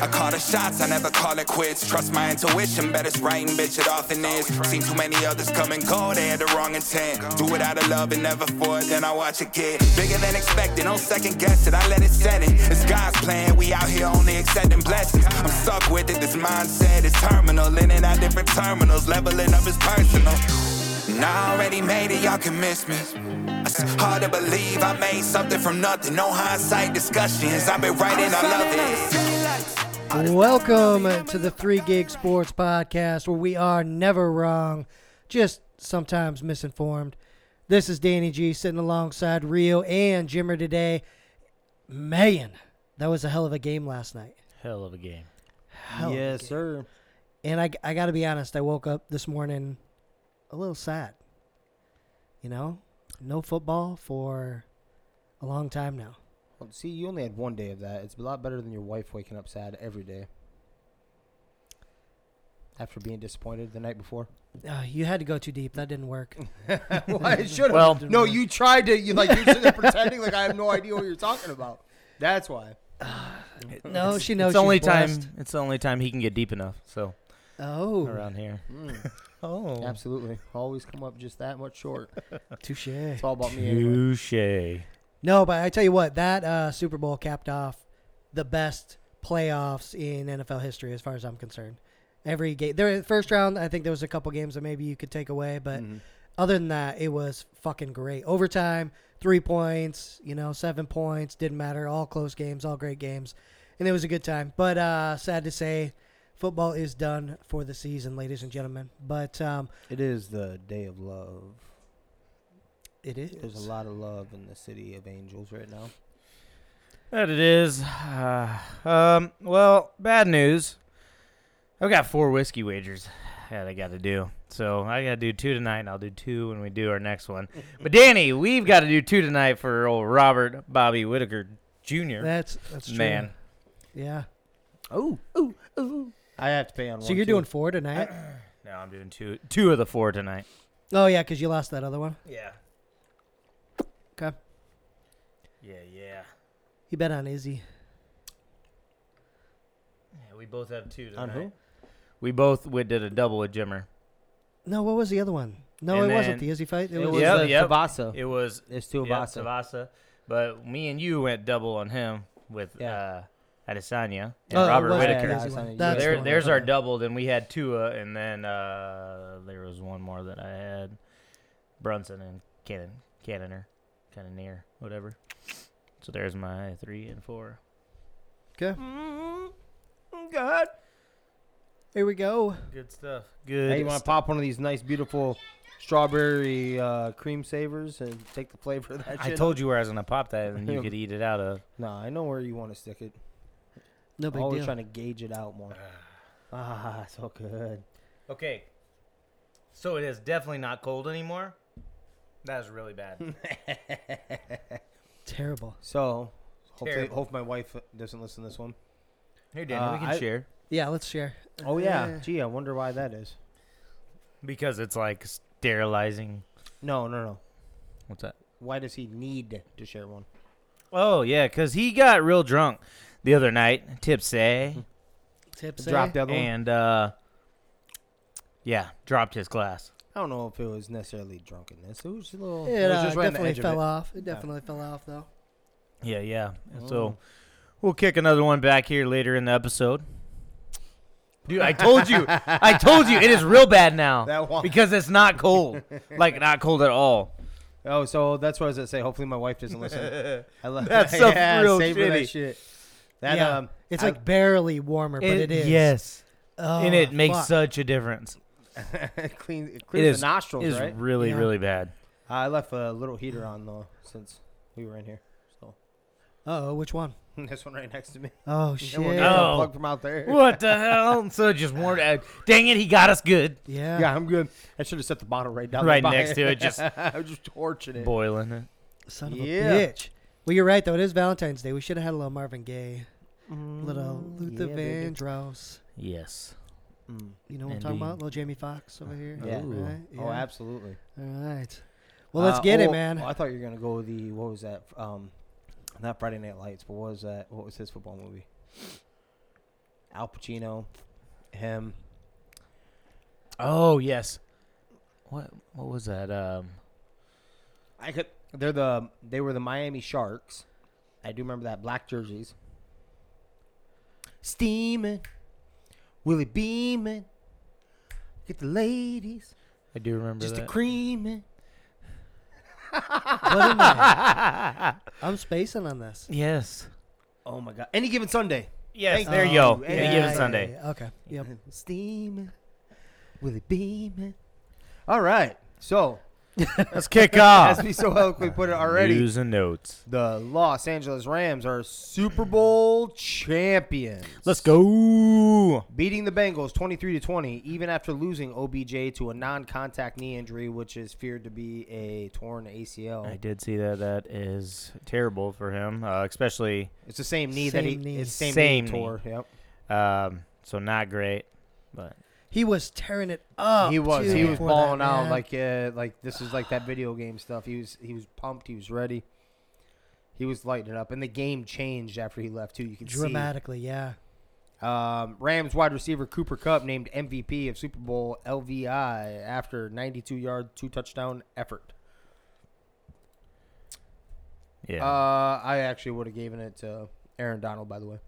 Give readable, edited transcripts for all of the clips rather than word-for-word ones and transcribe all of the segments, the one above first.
I call the shots, I never call it quits. Trust my intuition, bet it's right and bitch it often is. Seen too many others come and go, they had the wrong intent. Do it out of love and never for it, then I watch it get bigger than expected. Don't second guess it, I let it set it. It's God's plan, we out here only accepting blessings. I'm stuck with it, this mindset is terminal. In and out different terminals, leveling up is personal. Now I already made it, y'all can miss me. It's hard to believe I made something from nothing. No hindsight discussions, I've been writing, I love it. Welcome to the Three Gig Sports Podcast, where we are never wrong, just sometimes misinformed. This is Danny G sitting alongside Rio and Jimmer today. Man, that was a hell of a game last night. Hell of a game. Yes, sir. And I got to be honest, I woke up this morning a little sad, you know? No football for a long time now. Well, see, you only had one day of that. It's a lot better than your wife waking up sad every day after being disappointed the night before. You had to go too deep. That didn't work. Well, I should have. Well, no, you tried to. You're sitting there pretending like I have no idea what you're talking about. That's why. No, she knows. It's the only time he can get deep enough. So. Oh. Around here. Mm. Oh. Absolutely. Always come up just that much short. Touche. It's all about me anyway. Touche. No, but I tell you what, that Super Bowl capped off the best playoffs in NFL history as far as I'm concerned. Every game. The first round, I think there was a couple games that maybe you could take away, but other than that, it was fucking great. Overtime, 3 points, 7 points, didn't matter. All close games, all great games, and it was a good time. But sad to say, football is done for the season, ladies and gentlemen. But it is the day of love. It is. There's a lot of love in the city of Angels right now. That it is. Well, bad news. I've got 4 whiskey wagers that I got to do. So I got to do 2 tonight, and I'll do 2 when we do our next one. But, Danny, we've got to do 2 tonight for old Robert Bobby Whittaker Jr. That's true. Man. Yeah. Oh. I have to pay on one. So you're doing 4 tonight? No, I'm doing 2 of the 4 tonight. Oh, yeah, because you lost that other one? Yeah. Okay. Yeah. You bet on Izzy. Yeah, we both have 2 tonight. On who? We did a double with Jimmer. No, what was the other one? No, and it wasn't the Izzy fight. It was Tuivasa. It's Tuivasa. Tuivasa. But me and you went double on him with Adesanya and Robert Whittaker. There's our double. Then we had Tua, and then there was one more that I had. Brunson and Cannoneer, whatever. So there's my 3 and 4. Okay. God. Here we go. Good stuff. Good. Hey, you want to pop one of these nice, beautiful strawberry cream savers and take the flavor of that shit? I told you where I was going to pop that, and you could eat it out of. Nah, I know where you want to stick it. No big deal. Always trying to gauge it out more. So good. Okay. So it is definitely not cold anymore. That is really bad. Terrible. So, hope my wife doesn't listen to this one. Hey, Danny, we can share. Yeah, let's share. Oh, yeah. Gee, I wonder why that is. Because it's like sterilizing. No. What's that? Why does he need to share one? Oh, yeah, because he got real drunk the other night. Tipsy. Dropped the other one. And, dropped his glass. I don't know if it was necessarily drunkenness. It was a little. It definitely fell off, though. Yeah. Oh. So we'll kick another one back here later in the episode. Dude, I told you, it is real bad now because it's not cold, like not cold at all. Oh, so that's what I was gonna say. Hhopefully, my wife doesn't listen. I love that stuff. Real shitty. That shit. It's like barely warmer, but it is. Yes, and it makes such a difference. It cleans the nostrils. It is right? really bad. I left a little heater on though since we were in here. So, which one? This one right next to me. Oh, shit. We'll plug from out there. What the hell? So just warned. Dang it, he got us good. Yeah. Yeah, I'm good. I should have set the bottle right down right next to it. Just I was just torching it. Boiling it. Son of a bitch. Well, you're right, though. It is Valentine's Day. We should have had a little Marvin Gaye. Little Luther Vandross. Yes. You know what I'm talking about? Little Jamie Foxx over here. Yeah. Right? Yeah. Oh, absolutely. All right. Well, let's get it, man. I thought you were going to go what was that? Not Friday Night Lights, but what was his football movie? Al Pacino, him. Oh yes. What was that? They were the Miami Sharks. I do remember that. Black jerseys. Steaming, Willie Beeman. Get the ladies. I do remember just that. Just a creaming. I'm spacing on this. Yes. Oh my God. Any Given Sunday. Yes. There you go. Yeah, Any Given Sunday. Yeah, okay. Yep. Steaming, Willie Beeman. All right. So let's kick off. As we so eloquently put it already. News and notes. The Los Angeles Rams are Super Bowl champions. Let's go. Beating the Bengals 23-20, even after losing OBJ to a non-contact knee injury, which is feared to be a torn ACL. I did see that. That is terrible for him, especially. It's the same knee tore. Yep. So not great, but. He was tearing it up. He was balling out like this is like that video game stuff. He was pumped. He was ready. He was lighting it up, and the game changed after he left too. You can dramatically, see yeah. Rams wide receiver Cooper Kupp named MVP of Super Bowl LVI after 92-yard 2-touchdown effort. Yeah, I actually would have given it to Aaron Donald. By the way.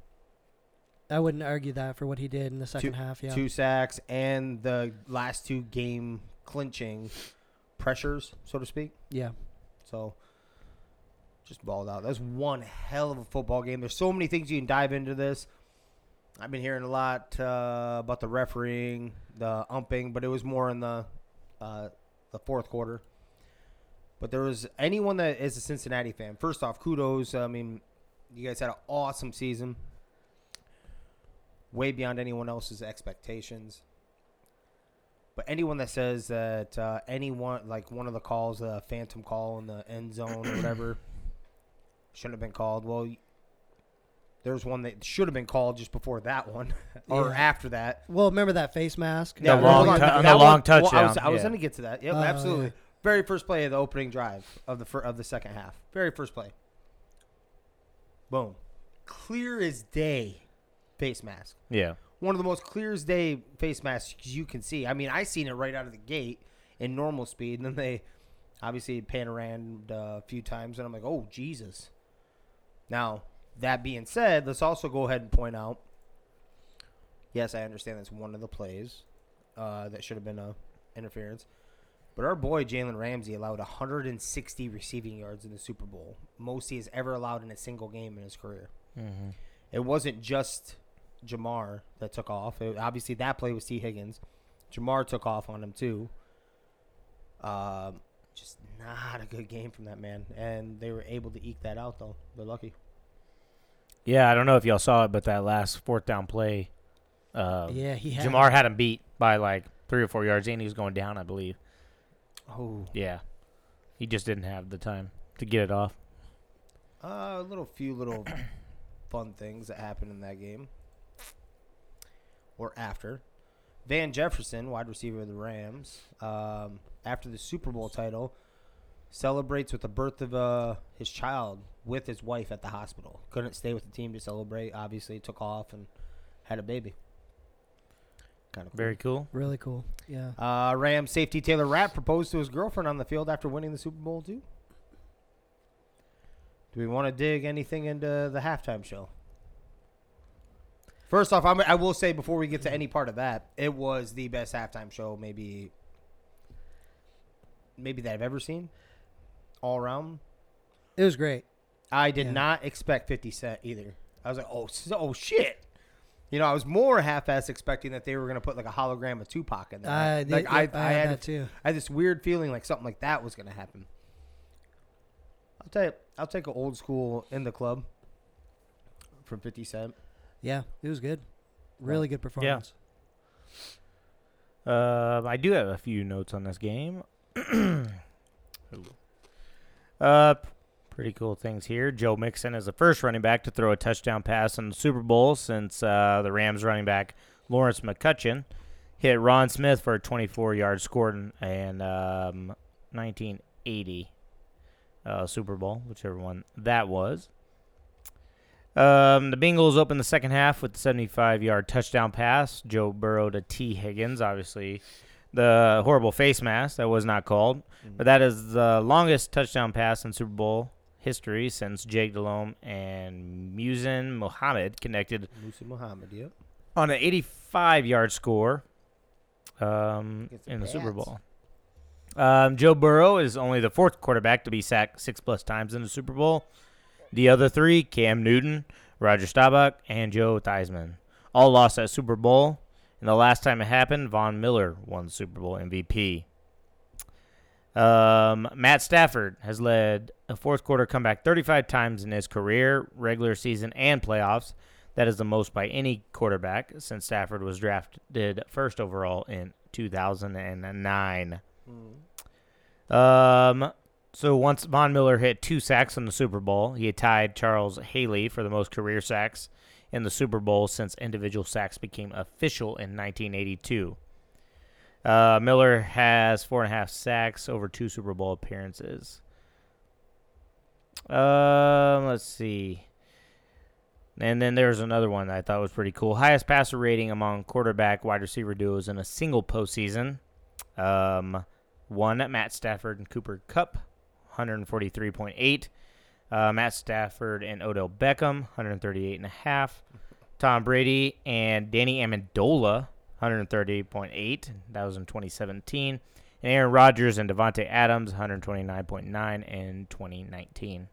I wouldn't argue that for what he did in the second half. Yeah, 2 sacks and the last 2 game clinching pressures, so to speak. Yeah. So just balled out. That's one hell of a football game. There's so many things you can dive into this. I've been hearing a lot about the refereeing, the umping, but it was more in the fourth quarter. But there was anyone that is a Cincinnati fan. First off, kudos. I mean, you guys had an awesome season. Way beyond anyone else's expectations. But anyone that says that anyone, like one of the calls, a phantom call in the end zone or whatever, shouldn't have been called. Well, there's one that should have been called just before that one or after that. Well, remember that face mask? Yeah, the long touchdown. Well, I was going to get to that. Yep, absolutely. Yeah. Very first play of the opening drive of the second half. Very first play. Boom. Clear as day. Face mask. Yeah. One of the most clear as day face masks you can see. I mean, I seen it right out of the gate in normal speed, and then they obviously pan around a few times, and I'm like, oh, Jesus. Now, that being said, let's also go ahead and point out, yes, I understand that's one of the plays that should have been an interference, but our boy Jalen Ramsey allowed 160 receiving yards in the Super Bowl, most he has ever allowed in a single game in his career. Mm-hmm. It wasn't just Ja'Marr that took off. Obviously, that play was T. Higgins. Ja'Marr took off on him, too. Just not a good game from that man. And they were able to eke that out, though. They're lucky. Yeah, I don't know if y'all saw it, but that last fourth down play, Ja'Marr had him beat by, 3 or 4 yards, and he was going down, I believe. Oh. Yeah. He just didn't have the time to get it off. A few little fun things that happened in that game. Or after. Van Jefferson, wide receiver of the Rams, after the Super Bowl title, celebrates with the birth of his child with his wife at the hospital. Couldn't stay with the team to celebrate. Obviously, took off and had a baby. Kind of cool. Very cool. Really cool. Yeah. Rams safety Taylor Rapp proposed to his girlfriend on the field after winning the Super Bowl too. Do we want to dig anything into the halftime show? First off, I will say before we get to any part of that, it was the best halftime show maybe that I've ever seen all around. It was great. I did not expect 50 Cent either. I was like, oh shit. You know, I was more half-assed expecting that they were going to put a hologram of Tupac in there. I had that too. I had this weird feeling like something like that was going to happen. I'll take an old school in the club from 50 Cent. Yeah, it was good. Really good performance. Yeah. I do have a few notes on this game. Pretty cool things here. Joe Mixon is the first running back to throw a touchdown pass in the Super Bowl since the Rams running back Lawrence McCutcheon hit Ron Smith for a 24-yard score in 1980. Super Bowl, whichever one that was. The Bengals opened the second half with the 75-yard touchdown pass, Joe Burrow to T. Higgins, obviously. The horrible face mask that was not called. But that is the longest touchdown pass in Super Bowl history since Jake Delhomme and Muhsin Muhammad connected. Muhsin Muhammad, yep. On an 85-yard score in the Super Bowl. Joe Burrow is only the fourth quarterback to be sacked 6+ times in the Super Bowl. The other three, Cam Newton, Roger Staubach, and Joe Theismann, all lost that Super Bowl. And the last time it happened, Von Miller won the Super Bowl MVP. Matt Stafford has led a fourth-quarter comeback 35 times in his career, regular season, and playoffs. That is the most by any quarterback since Stafford was drafted first overall in 2009. So once Von Miller hit 2 sacks in the Super Bowl, he had tied Charles Haley for the most career sacks in the Super Bowl since individual sacks became official in 1982. Miller has 4.5 sacks over 2 Super Bowl appearances. Let's see. And then there's another one that I thought was pretty cool. Highest passer rating among quarterback wide receiver duos in a single postseason. One at Matt Stafford and Cooper Kupp, 143.8. Matt Stafford and Odell Beckham, 138.5. Tom Brady and Danny Amendola, 130.8. That was in 2017. And Aaron Rodgers and Devontae Adams, 129.9 in 2019.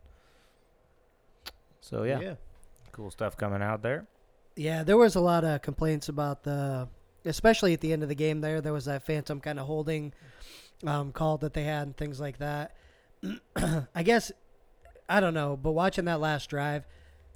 So, yeah. Cool stuff coming out there. Yeah, there was a lot of complaints about especially at the end of the game there was that phantom kind of holding call that they had and things like that. I guess, I don't know, but watching that last drive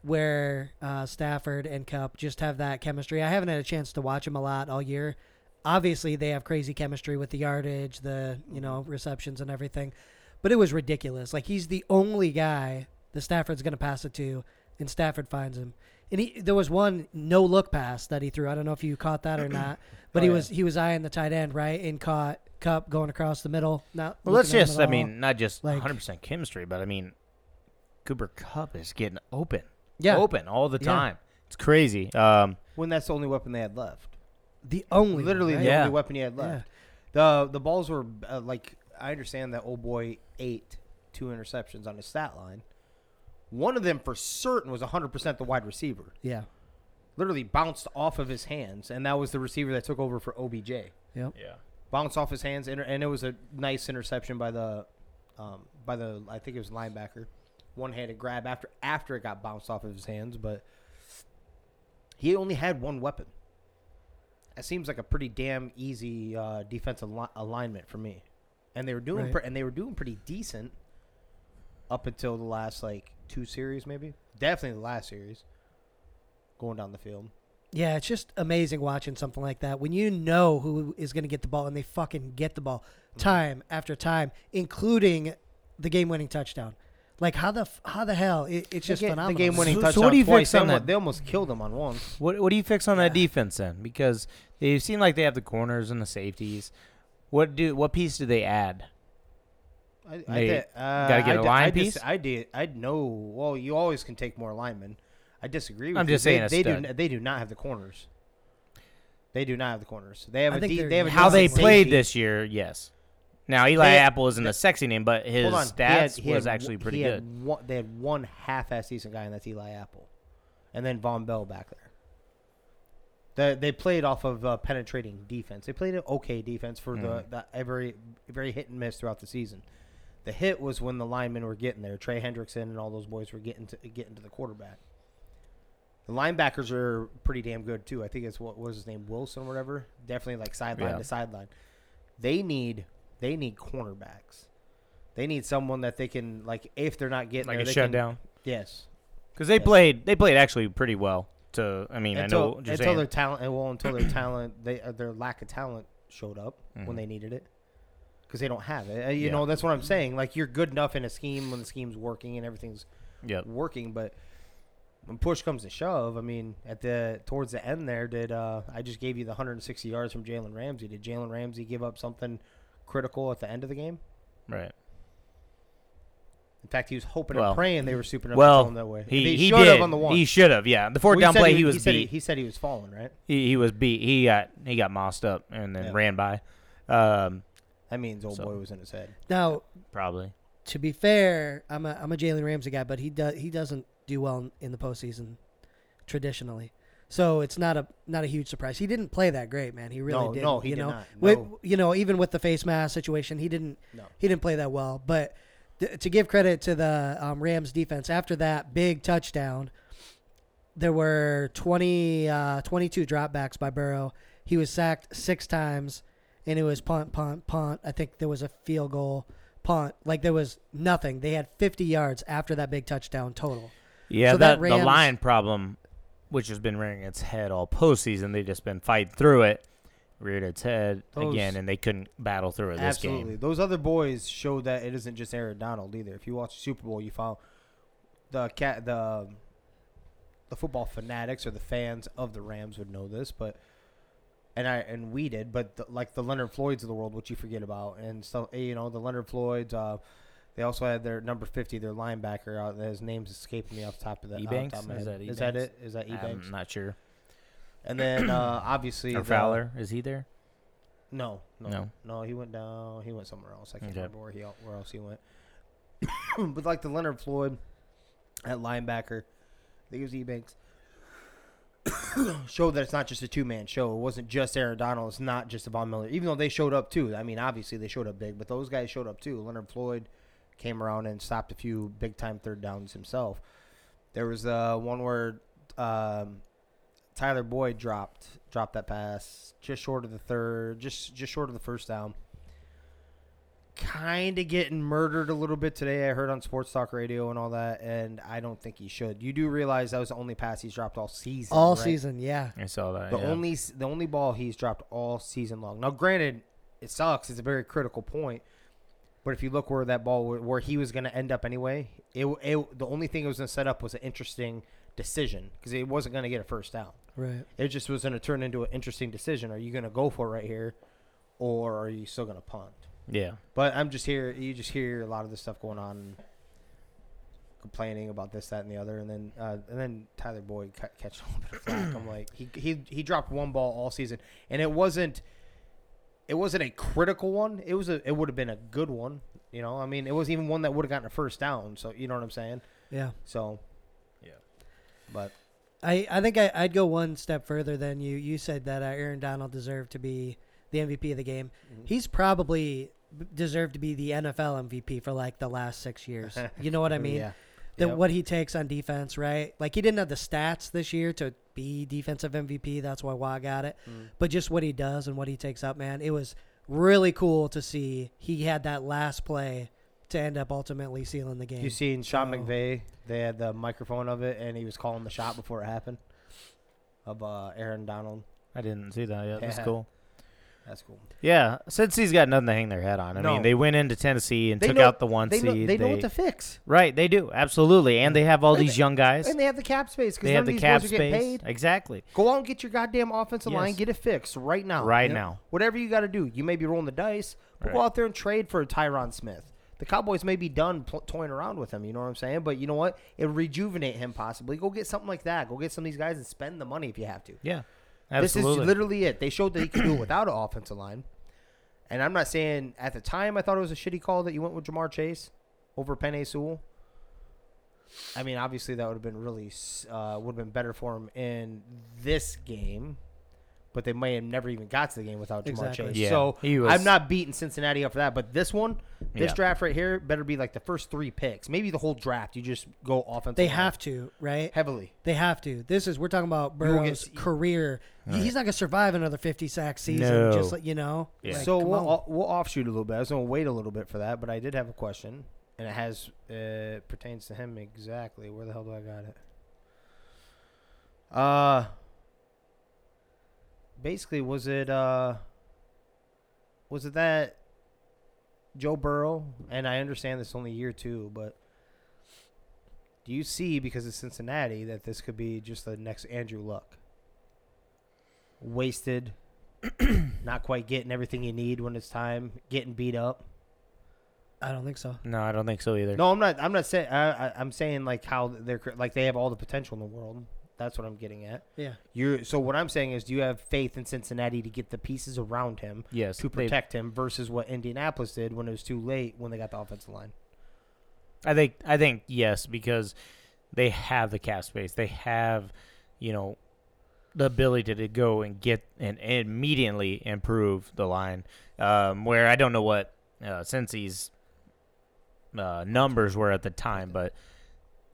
where Stafford and Kupp just have that chemistry, I haven't had a chance to watch them a lot all year. Obviously, they have crazy chemistry with the yardage, the receptions and everything, but it was ridiculous. Like, he's the only guy that Stafford's going to pass it to, and Stafford finds him. And there was one no-look pass that he threw. I don't know if you caught that or not, but he was eyeing the tight end, right, and caught Kupp going across the middle. Not just like 100% chemistry, but I mean, Cooper Kupp is getting open all the time. Yeah. It's crazy. When that's the only weapon they had left. Only weapon he had left. Yeah. The balls were I understand that old boy ate 2 interceptions on his stat line. One of them for certain was 100% the wide receiver. Yeah. Literally bounced off of his hands, and that was the receiver that took over for OBJ. Yep. Yeah. Bounced off his hands, and it was a nice interception by the I think it was linebacker. One-handed grab after it got bounced off of his hands, but he only had one weapon. That seems like a pretty damn easy defensive alignment for me, and they were doing pretty decent up until the last 2 series, maybe definitely the last series, going down the field. Yeah, it's just amazing watching something like that when you know who is going to get the ball and they fucking get the ball time after time, including the game-winning touchdown. Like, how the hell? It's just phenomenal. The game-winning touchdown. So what do you fix on that? They almost killed him on one. What do you fix on that defense then? Because they seem like they have the corners and the safeties. What piece do they add? Got to get a line piece. Well, you always can take more linemen. I disagree with you. I'm just saying they do not have the corners. They do not have the corners. They have how they played this year. Yes. Now, Apple isn't a sexy name, but his stats was actually pretty good. They had one half-ass decent guy, and that's Eli Apple. And then Von Bell back there. They played off of penetrating defense. They played an okay defense for the every very hit and miss throughout the season. The hit was when the linemen were getting there. Trey Hendrickson and all those boys were getting to the quarterback. The linebackers are pretty damn good, too. I think it's what was his name, Wilson or whatever. Definitely sideline to sideline. They need cornerbacks. They need someone that they can, if they're not getting a shutdown. Yes. Because they played actually pretty well. Until their talent, their lack of talent showed up when they needed it, because they don't have it. You know that's what I'm saying. Like, you're good enough in a scheme when the scheme's working and everything's working, but when push comes to shove, I mean, towards the end there, I just gave you the 160 yards from Jalen Ramsey? Did Jalen Ramsey give up something critical at the end of the game? Right. In fact, he was hoping and praying they were souping up the ball that way. He showed up on the one. He should have, yeah. The fourth down play, he was beat. He said he was falling, right? He was beat. He got mossed up and then ran by. That means old boy was in his head. Now, probably. To be fair, I'm a Jalen Ramsey guy, but he doesn't do well in the postseason traditionally. So it's not a huge surprise. He didn't play that great, man. He really didn't. No, he did not. Even with the face mask situation, he didn't play that well. But to give credit to the Rams defense, after that big touchdown, there were 22 dropbacks by Burrow. He was sacked 6 times, and it was punt, punt, punt. I think there was a field goal, punt. Like, there was nothing. They had 50 yards after that big touchdown total. Yeah, so that Rams, the line problem, which has been rearing its head all postseason. They've just been fighting through it, reared its head again, and they couldn't battle through it this game. Absolutely. Those other boys showed that it isn't just Aaron Donald either. If you watch the Super Bowl, you found the football fanatics or the fans of the Rams would know this, but the Leonard Floyds of the world, which you forget about, and so the Leonard Floyds. They also had their number 50, their linebacker. His name's escaping me off the top of that. Ebanks? Is that it? Is that Ebanks? I'm not sure. And then obviously, or Fowler, is he there? No. He went down. He went somewhere else. I can't remember where else he went. But like the Leonard Floyd at linebacker, I think it was Ebanks. Showed that it's not just a two-man show. It wasn't just Aaron Donald. It's not just Von Miller. Even though they showed up too. I mean, obviously they showed up big, but those guys showed up too. Leonard Floyd came around and stopped a few big-time third downs himself. There was one where Tyler Boyd dropped that pass just short of the third, just short of the first down. Kind of getting murdered a little bit today, I heard on Sports Talk Radio and all that, and I don't think he should. You do realize that was the only pass he's dropped all season, yeah. I saw that, The only ball he's dropped all season long. Now, granted, it sucks. It's a very critical point. But if you look where that ball, where he was going to end up anyway, the only thing it was going to set up was an interesting decision because it wasn't going to get a first down. Right. It just was going to turn into an interesting decision. Are you going to go for it right here, or are you still going to punt? Yeah. But I'm just here. You just hear a lot of this stuff going on, complaining about this, that, and the other, and then Tyler Boyd catches a little bit of flack. I'm like, he dropped one ball all season, and it wasn't. It wasn't a critical one. It would have been a good one. You know, I mean, it was even one that would have gotten a first down. So, you know what I'm saying? Yeah. So, yeah. But I think I'd go one step further than you. You said that Aaron Donald deserved to be the MVP of the game. Mm-hmm. He's probably deserved to be the NFL MVP for like the last 6 years. You know what I mean? Yeah. What he takes on defense, right? Like, he didn't have the stats this year to be defensive MVP. That's why Wah got it. Mm. But just what he does and what he takes up, man, it was really cool to see. He had that last play to end up ultimately sealing the game. You seen Sean McVay? They had the microphone of it, and he was calling the shot before it happened of Aaron Donald. I didn't see that yet. Yeah. That's cool. That's cool. Yeah, Cincy's got nothing to hang their hat on. I mean, they went into Tennessee and took out the one seed. They know what to fix. Right, they do. Absolutely. And they have all these young guys. And they have the cap space because none of these guys are getting paid. Exactly. Go out and get your goddamn offensive line. Get it fixed right now. Right now. Whatever you got to do. You may be rolling the dice, but go out there and trade for Tyron Smith. The Cowboys may be done toying around with him. You know what I'm saying? But you know what? It'll rejuvenate him possibly. Go get something like that. Go get some of these guys and spend the money if you have to. Yeah. Absolutely. This is literally it. They showed that he could do it without an offensive line. And I'm not saying at the time I thought it was a shitty call that you went with Ja'Marr Chase over Penei Sewell. I mean, obviously that would have been really would have been better for him in this game, but they may have never even got to the game without Ja'Marr Chase. Yeah. So I'm not beating Cincinnati up for that, but this draft right here better be like the first 3 picks. Maybe the whole draft you just go offensive. They have to, right? Heavily. They have to. We're talking about Burrow's career. Right. He's not going to survive another 50-sack season, just like, you know. Yeah. Like, so we'll offshoot a little bit. I was going to wait a little bit for that, but I did have a question, and it pertains to him exactly. Where the hell do I got it? Basically, was it that Joe Burrow, and I understand this only year 2, but do you see, because of Cincinnati, that this could be just the next Andrew Luck? Wasted, not quite getting everything you need when it's time, getting beat up. I don't think so. No, I don't think so either. No, I'm not saying. I'm saying like how they're like they have all the potential in the world. That's what I'm getting at. Yeah. So what I'm saying is, do you have faith in Cincinnati to get the pieces around him to protect him versus what Indianapolis did when it was too late when they got the offensive line? I think yes, because they have the cap space. They have, the ability to go and get and immediately improve the line. Where I don't know what Cincy's numbers were at the time, but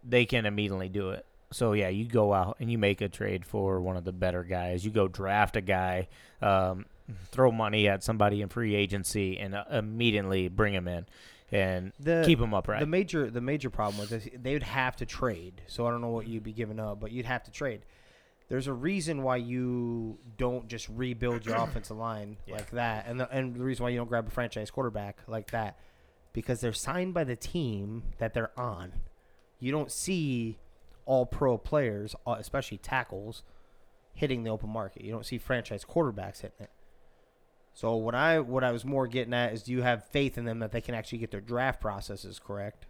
they can immediately do it. So, yeah, you go out and you make a trade for one of the better guys. You go draft a guy, throw money at somebody in free agency, and immediately bring him in and keep him upright. The major problem was they would have to trade. So I don't know what you'd be giving up, but you'd have to trade. There's a reason why you don't just rebuild your offensive line like that, and the reason why you don't grab a franchise quarterback like that, because they're signed by the team that they're on. You don't see all-pro players, especially tackles, hitting the open market. You don't see franchise quarterbacks hitting it. So what I was more getting at is, do you have faith in them that they can actually get their draft processes correct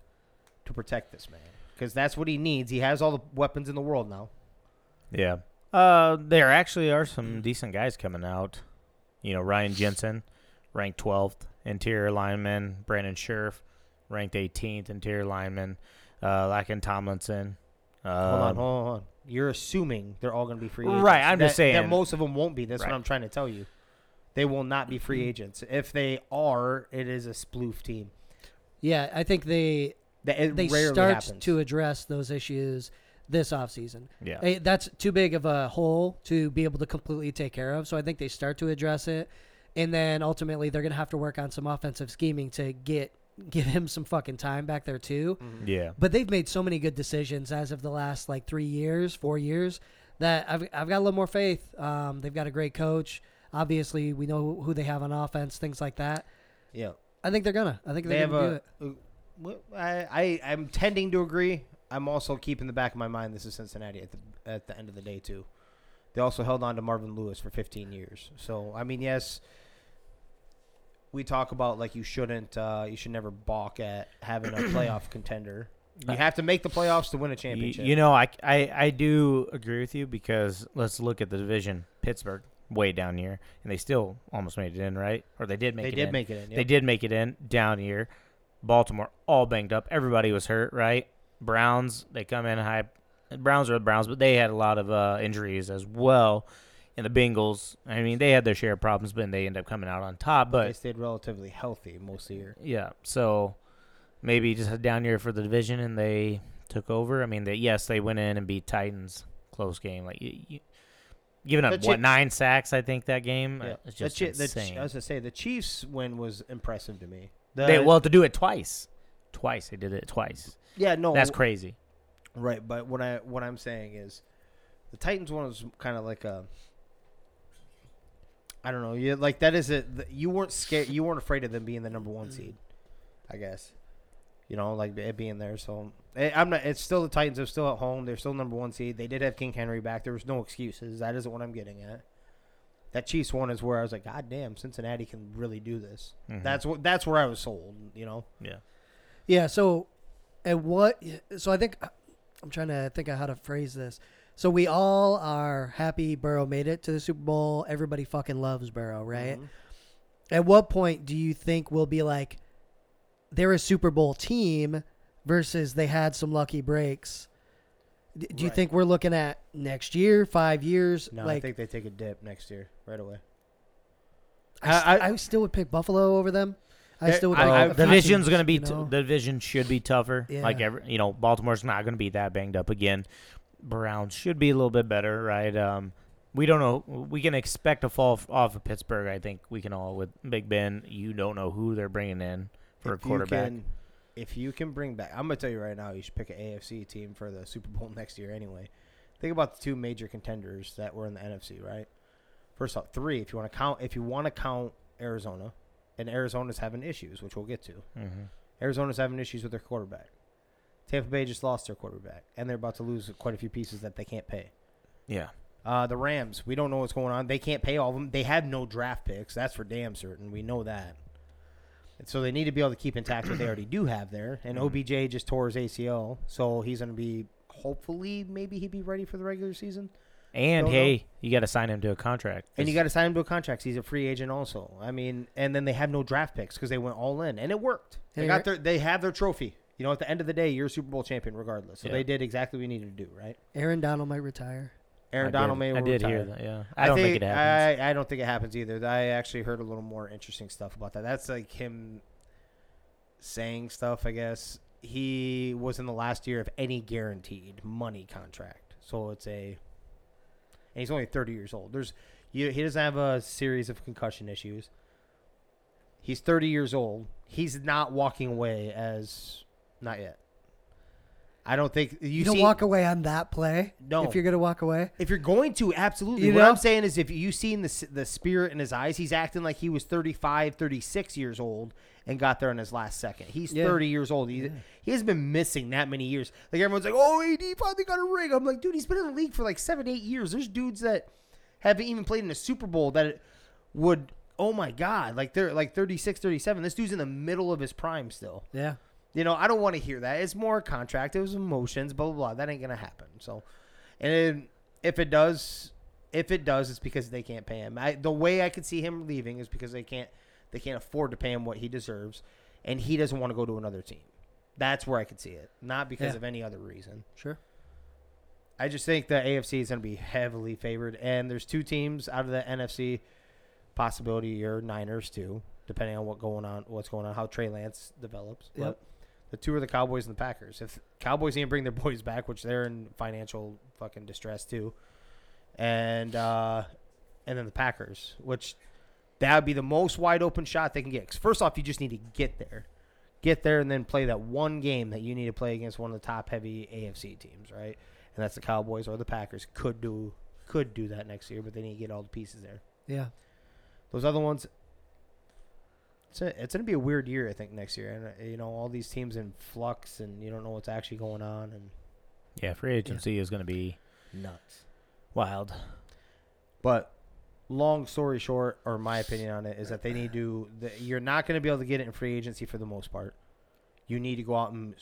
to protect this man? Because that's what he needs. He has all the weapons in the world now. Yeah. There actually are some decent guys coming out. Ryan Jensen, ranked 12th interior lineman. Brandon Scherff, ranked 18th interior lineman. Laken Tomlinson. Hold on. You're assuming they're all going to be free agents. Right, I'm just saying. That most of them won't be. That's what I'm trying to tell you. They will not be free agents. If they are, it is a sploof team. Yeah, I think they start to address those issues this offseason. Yeah. That's too big of a hole to be able to completely take care of, so I think they start to address it, and then ultimately they're going to have to work on some offensive scheming to give him some fucking time back there too. Mm-hmm. Yeah. But they've made so many good decisions as of the last 4 years that I've got a little more faith. They've got a great coach. Obviously we know who they have on offense, things like that. Yeah. I think they're gonna. I think they're gonna do it. I'm tending to agree. I'm also keeping the back of my mind this is Cincinnati at the end of the day too. They also held on to Marvin Lewis for 15 years. So I mean, yes. We talk about like you should never balk at having a playoff contender. You have to make the playoffs to win a championship. I do agree with you, because let's look at the division. Pittsburgh, way down here, and they still almost made it in, right? Or they did make it in. Yep. They did make it in down here. Baltimore, all banged up. Everybody was hurt, right? Browns, they come in high. Browns are the Browns, but they had a lot of injuries as well. And the Bengals, I mean, they had their share of problems, but they end up coming out on top. But they stayed relatively healthy most of the year. Yeah, so maybe just down here for the division, and they took over. I mean, they went in and beat Titans, close game. Like giving up nine sacks? I think that game. Yeah. It's just insane. I was gonna say the Chiefs win was impressive to me. To do it twice, they did it twice. Yeah, no, that's crazy. Right, but what I'm saying is, the Titans one was kind of like a. I don't know. You like that is it. You weren't scared. You weren't afraid of them being the number one seed, I guess. Like it being there. So I'm not. It's still the Titans. They're still at home. They're still number one seed. They did have King Henry back. There was no excuses. That isn't what I'm getting at. That Chiefs one is where I was like, God damn, Cincinnati can really do this. Mm-hmm. That's where I was sold. Yeah. Yeah. So I think I'm trying to think of how to phrase this. So we all are happy Burrow made it to the Super Bowl. Everybody fucking loves Burrow, right? Mm-hmm. At what point do you think we'll be like, they're a Super Bowl team versus they had some lucky breaks? Do you think we're looking at next year, 5 years? No, I think they take a dip next year right away. I still would pick Buffalo over them. The division's going to be the division should be tougher. Yeah. Baltimore's not going to be that banged up again. Browns should be a little bit better, right? We don't know. We can expect a fall off of Pittsburgh. I think we can all with Big Ben. You don't know who they're bringing in for a quarterback. If you can bring back, I'm gonna tell you right now, you should pick an AFC team for the Super Bowl next year. Anyway, think about the two major contenders that were in the NFC, right? First off, three. If you want to count Arizona, and Arizona's having issues, which we'll get to. Mm-hmm. Arizona's having issues with their quarterback. Tampa Bay just lost their quarterback, and they're about to lose quite a few pieces that they can't pay. Yeah. The Rams, we don't know what's going on. They can't pay all of them. They have no draft picks. That's for damn certain. We know that. So they need to be able to keep intact what they already do have there. And OBJ just tore his ACL, so he's going to be hopefully maybe he'd be ready for the regular season. And, hey, you got to sign him to a contract. And you got to sign him to a contract. He's a free agent also. I mean, and then they have no draft picks because they went all in. And it worked. They got their, they have their trophy. You know, at the end of the day, you're a Super Bowl champion regardless. So they did exactly what you needed to do, right? Aaron Donald might retire. I did hear that, yeah. I don't think it happens. I don't think it happens either. I actually heard a little more interesting stuff about that. That's like him saying stuff, I guess. He was in the last year of any guaranteed money contract. So it's a... And he's only 30 years old. He doesn't have a series of concussion issues. He's 30 years old. He's not walking away as... Not yet. I don't think you don't walk away on that play. No, if you're going to walk away, if you're going to absolutely. What I'm saying is, if you seen the spirit in his eyes, he's acting like he was 35, 36 years old and got there in his last second. He's 30 years old. He has been missing that many years. Like everyone's like, oh, AD finally got a ring. I'm like, dude, he's been in the league for like 7-8 years. There's dudes that haven't even played in a Super Bowl that would, oh my God, like they're like 36, 37. This dude's in the middle of his prime still. Yeah. You know, I don't want to hear that. It's more contract. It was emotions, blah, blah, blah. That ain't going to happen. So, and if it does, it's because they can't pay him. The way I could see him leaving is because they can't afford to pay him what he deserves, and he doesn't want to go to another team. That's where I could see it, not because of any other reason. Sure. I just think the AFC is going to be heavily favored, and there's two teams out of the NFC possibility. Your Niners too, depending on what's going on, how Trey Lance develops. Yep. The two are the Cowboys and the Packers. If Cowboys didn't bring their boys back, which they're in financial fucking distress too, and then the Packers, which that would be the most wide open shot they can get. 'Cause first off, you just need to get there, and then play that one game that you need to play against one of the top heavy AFC teams, right? And that's the Cowboys or the Packers. Could do that next year, but they need to get all the pieces there. Yeah, those other ones. It's going to be a weird year, I think, next year. And, you know, all these teams in flux, and you don't know what's actually going on. And yeah, free agency is going to be nuts. Wild. But long story short, or my opinion on it, is that they need to – you're not going to be able to get it in free agency for the most part. You need to go out and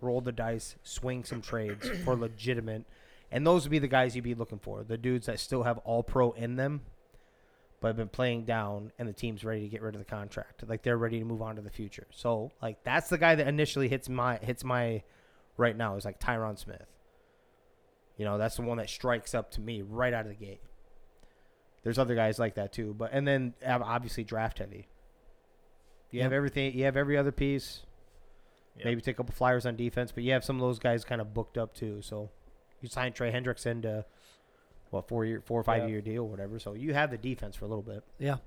roll the dice, swing some trades for legitimate. And those would be the guys you'd be looking for, the dudes that still have all-pro in them, but have been playing down, and the team's ready to get rid of the contract. Like, they're ready to move on to the future. So, like, that's the guy that initially hits my right now is, like, Tyron Smith. You know, that's the one that strikes up to me right out of the gate. There's other guys like that, too. But and then, obviously, draft heavy. You have everything. You have every other piece. Yep. Maybe take a couple flyers on defense, but you have some of those guys kind of booked up, too. So, you sign Trey Hendrickson to... What, 4 or 5 year deal, whatever. So you have the defense for a little bit. Yeah.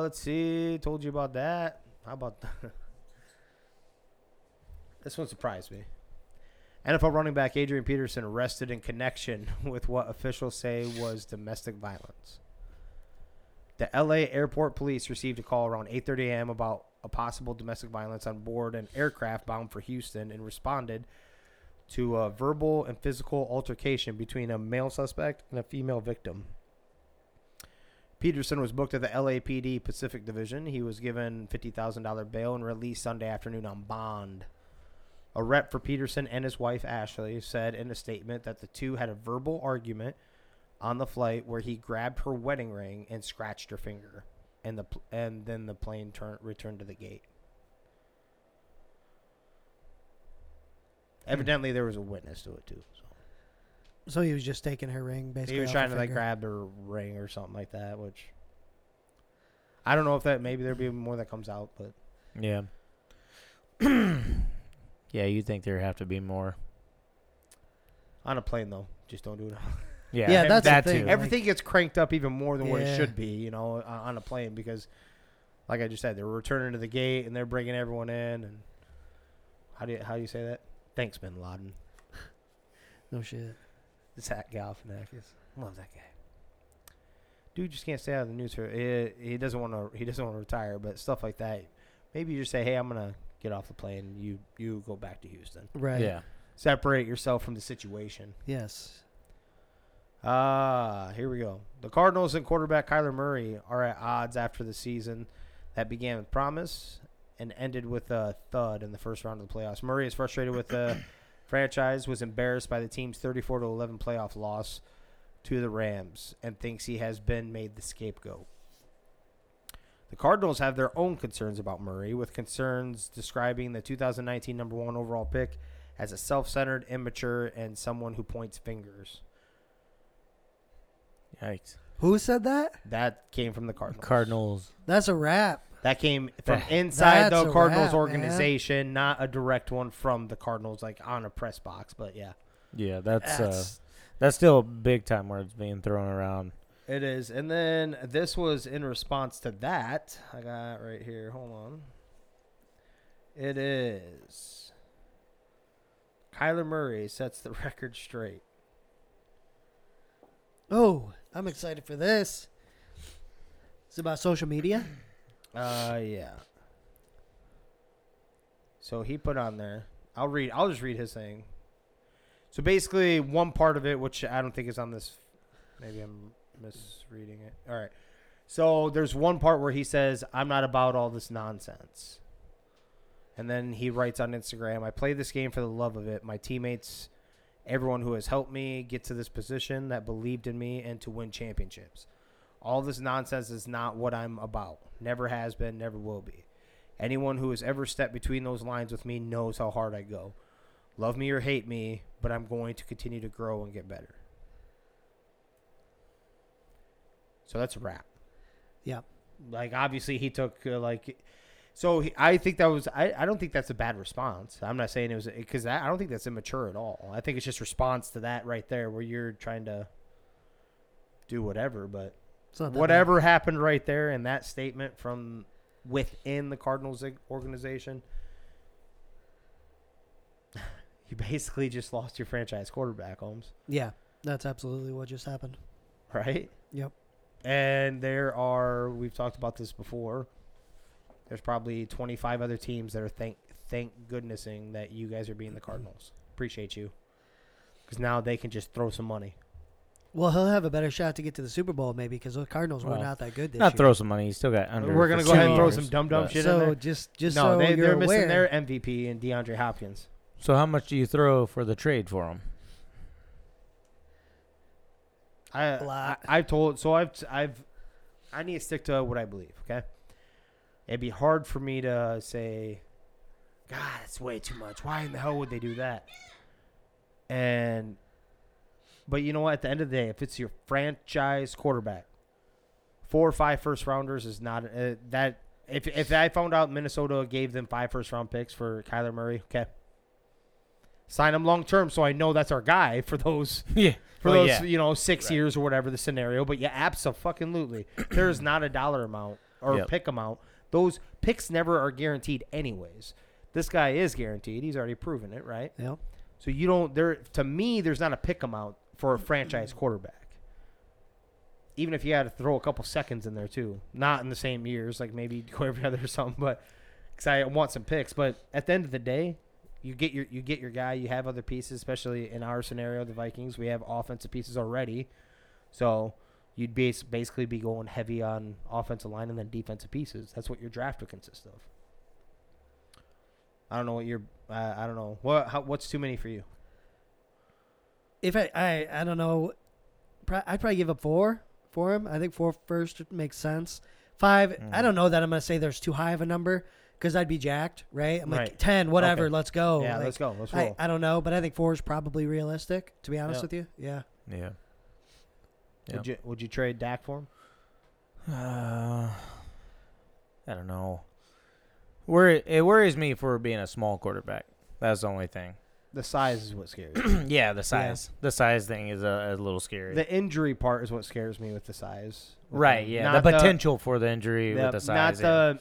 Let's see. Told you about that. How about that? This one surprised me. NFL running back Adrian Peterson arrested in connection with what officials say was domestic violence. The L.A. Airport Police received a call around 8:30 a.m. about a possible domestic violence on board an aircraft bound for Houston and responded to a verbal and physical altercation between a male suspect and a female victim. Peterson was booked at the LAPD Pacific Division. He was given $50,000 bail and released Sunday afternoon on bond. A rep for Peterson and his wife, Ashley, said in a statement that the two had a verbal argument on the flight where he grabbed her wedding ring and scratched her finger, and then the plane returned to the gate. Evidently, there was a witness to it, too. So he was just taking her ring, basically. He was trying to, like, grab her ring or something like that, which I don't know if that, maybe there'll be more that comes out, but. Yeah. Yeah, you'd think there have to be more. On a plane, though. Just don't do it. Yeah, yeah, that's that too. Everything gets cranked up even more than what it should be, you know, on a plane because, like I just said, they're returning to the gate and they're bringing everyone in. And how do you say that? Thanks, Bin Laden. No shit. Zach Galifianakis. Love that guy. Dude just can't stay out of the news. He doesn't want to retire, but stuff like that. Maybe you just say, hey, I'm going to get off the plane. You go back to Houston. Right. Yeah. Separate yourself from the situation. Yes. Here we go. The Cardinals and quarterback Kyler Murray are at odds after the season that began with promise and ended with a thud in the first round of the playoffs. Murray is frustrated with the franchise, was embarrassed by the team's 34-11 playoff loss to the Rams, and thinks he has been made the scapegoat. The Cardinals have their own concerns about Murray, with concerns describing the 2019 number one overall pick as a self-centered, immature, and someone who points fingers. Yikes. Who said that? That came from the Cardinals. Cardinals. That's a wrap. That came from inside the Cardinals organization, man. Not a direct one from the Cardinals, like on a press box, but yeah. Yeah, that's still a big-time word being thrown around. It is. And then this was in response to that. I got it right here. Hold on. It is. Kyler Murray sets the record straight. Oh, I'm excited for this. Is it about social media? Yeah. So he put on there. I'll just read his thing. So basically, one part of it, which I don't think is on this. Maybe I'm misreading it. All right. So there's one part where he says, "I'm not about all this nonsense." And then he writes on Instagram, "I play this game for the love of it. My teammates, everyone who has helped me get to this position, that believed in me, and to win championships. All this nonsense is not what I'm about. Never has been, never will be. Anyone who has ever stepped between those lines with me knows how hard I go. Love me or hate me, but I'm going to continue to grow and get better." So that's a wrap. Yeah. Like, obviously, he took, I think that was, I don't think that's a bad response. I'm not saying it was, because I don't think that's immature at all. I think it's just response to that right there where you're trying to do whatever, but. Whatever happened right there in that statement from within the Cardinals organization, you basically just lost your franchise quarterback, Holmes. Yeah, that's absolutely what just happened. Right? Yep. And we've talked about this before, there's probably 25 other teams that are thank goodnessing that you guys are being the Cardinals. Appreciate you. Because now they can just throw some money. Well, he'll have a better shot to get to the Super Bowl, maybe, because the Cardinals were not that good this year. Not throw some money. He's still got under. We're going to go ahead and throw some dumb shit in there. They're missing their MVP and DeAndre Hopkins. So how much do you throw for the trade for him? A lot. I need to stick to what I believe, okay? It'd be hard for me to say, God, it's way too much. Why in the hell would they do that? But you know what? At the end of the day, if it's your franchise quarterback, 4 or 5 first-rounders is not that. If I found out Minnesota gave them 5 first-round picks for Kyler Murray, okay, sign him long-term so I know that's our guy for those 6 right. years or whatever the scenario. But yeah, abso-fucking-lutely. There is not a dollar amount or pick amount. Those picks never are guaranteed anyways. This guy is guaranteed. He's already proven it, right? Yeah. So you don't – there. To me, there's not a pick amount for a franchise quarterback, even if you had to throw a couple seconds in there too. Not in the same years, like maybe go every other or something, but because I want some picks. But at the end of the day, you get your guy. You have other pieces, especially in our scenario, the Vikings. We have offensive pieces already, so you'd basically be going heavy on offensive line and then defensive pieces. That's what your draft would consist of. I don't know what your I don't know what's too many for you. If I don't know, I'd probably give up 4 for him. I think 4 first makes sense. 5, I don't know that I'm going to say there's too high of a number because I'd be jacked, right? I'm like 10, whatever, okay. Let's go. Yeah, let's go. Let's roll. I don't know, but I think 4 is probably realistic, to be honest with you. Yeah. Yeah. Would you trade Dak for him? I don't know. It worries me for being a small quarterback. That's the only thing. The size is what scares me. Yeah, the size. Yeah. The size thing is a little scary. The injury part is what scares me with the size. Right, yeah. Not the potential for the injury with the size.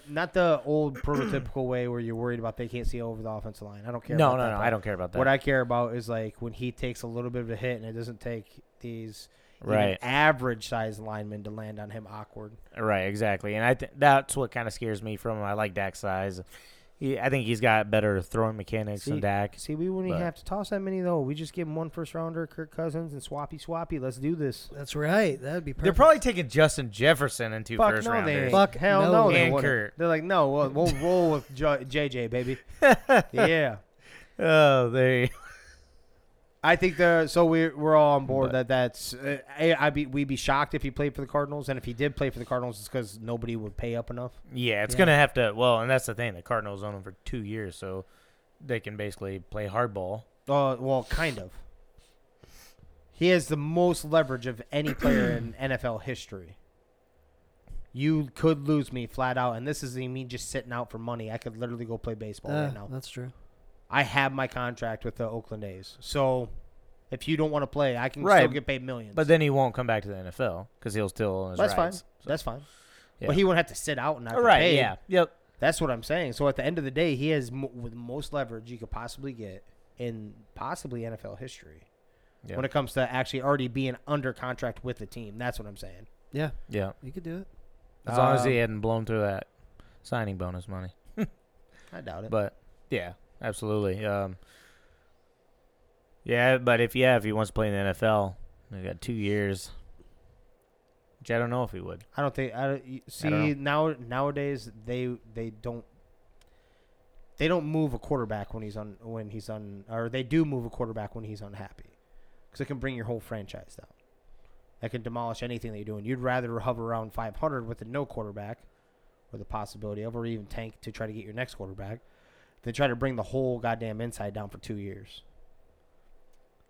Not the old prototypical way where you're worried about they can't see over the offensive line. I don't care about that. No, I don't care about that. What I care about is like when he takes a little bit of a hit and it doesn't take these average size linemen to land on him awkward. Right, exactly. And that's what kind of scares me from him. I like Dak's size. I think he's got better throwing mechanics than Dak. See, we wouldn't even have to toss that many, though. We just give him one first-rounder, Kirk Cousins, and swappy. Let's do this. That's right. That would be perfect. They're probably taking Justin Jefferson in two first-rounders. Fuck, hell no. They wouldn't. They're like, no, we'll roll with J.J., baby. Yeah. Oh, there you go. I think we're all on board we'd be shocked if he played for the Cardinals, and if he did play for the Cardinals, it's because nobody would pay up enough. Yeah, it's gonna have to. Well, and that's the thing. The Cardinals own him for 2 years, so they can basically play hardball. Well, kind of. He has the most leverage of any player in NFL history. You could lose me flat out, and this isn't me just sitting out for money. I could literally go play baseball right now. That's true. I have my contract with the Oakland A's. So if you don't want to play, I can still get paid millions. But then he won't come back to the NFL because he'll still own his rights. That's fine. So. That's fine. Yeah. But he won't have to sit out and not get paid. Yeah. Yep. That's what I'm saying. So at the end of the day, he has with most leverage you could possibly get in possibly NFL history when it comes to actually already being under contract with the team. That's what I'm saying. Yeah. Yeah. You could do it. As long as he hadn't blown through that signing bonus money. I doubt it. But, yeah. Absolutely. But if he wants to play in the NFL, he got 2 years, which I don't know if he would. I don't think. Nowadays they don't move a quarterback or they do move a quarterback when he's unhappy, because it can bring your whole franchise down. That can demolish anything that you're doing. You'd rather hover around 500 with a no quarterback, or the possibility of, or even tank to try to get your next quarterback. They try to bring the whole goddamn inside down for 2 years.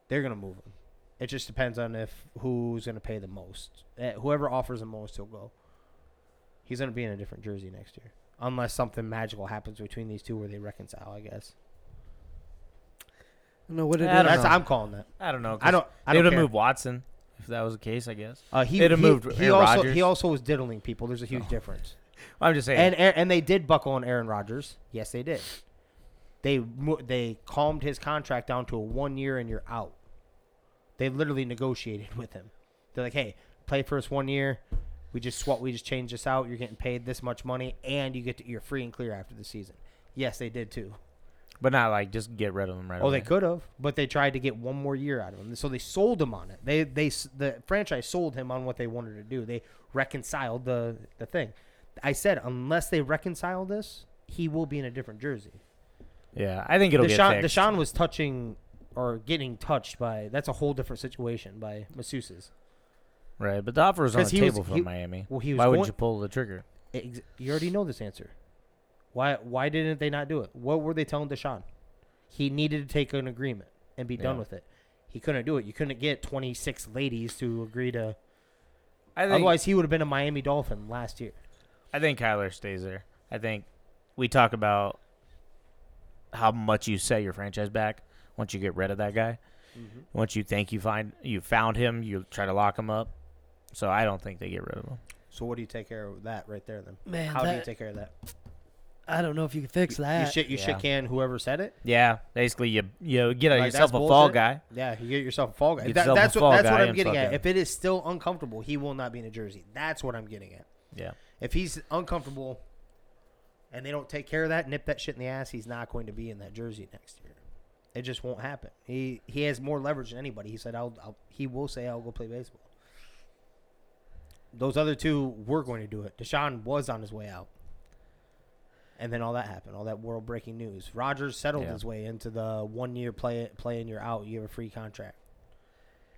They're going to move him. It just depends on who's going to pay the most. Whoever offers the most, he'll go. He's going to be in a different jersey next year. Unless something magical happens between these two where they reconcile, I guess. No, what it is. I'm calling that. I don't know. They would have moved Watson if that was the case, I guess. They'd have moved Aaron Rodgers. He also was diddling people. There's a huge difference. I'm just saying. And they did buckle on Aaron Rodgers. Yes, they did. They calmed his contract down to a 1 year and you're out. They literally negotiated with him. They're like, hey, play for us 1 year. We just changed this out. You're getting paid this much money, and you're free and clear after the season. Yes, they did too. But not like just get rid of him right away. Oh, they could have, but they tried to get one more year out of him. So they sold him on it. The franchise sold him on what they wanted to do. They reconciled the thing. I said unless they reconcile this, he will be in a different jersey. Yeah, I think it'll get fixed. Deshaun was getting touched by. That's a whole different situation by masseuses. Right, but the offer was on the table from Miami. Well, why wouldn't you pull the trigger? You already know this answer. Why didn't they not do it? What were they telling Deshaun? He needed to take an agreement and be done with it. He couldn't do it. You couldn't get 26 ladies to agree to. Otherwise, he would have been a Miami Dolphin last year. I think Kyler stays there. I think we talk about how much you set your franchise back once you get rid of that guy. Mm-hmm. Once you think you found him, you try to lock him up. So I don't think they get rid of him. So what do you take care of that right there then? Man, do you take care of that? I don't know if you can fix that. You shit can whoever said it. Yeah, basically you get yourself a fall guy. Yeah, you get yourself a fall guy. That's what I'm getting at. If it is still uncomfortable, he will not be in a jersey. That's what I'm getting at. Yeah. If he's uncomfortable and they don't take care of that, nip that shit in the ass, he's not going to be in that jersey next year. It just won't happen. He has more leverage than anybody. He said, he will say, I'll go play baseball. Those other two were going to do it. Deshaun was on his way out. And then all that happened, all that world-breaking news. Rodgers settled his way into the one-year play and you're out. You have a free contract.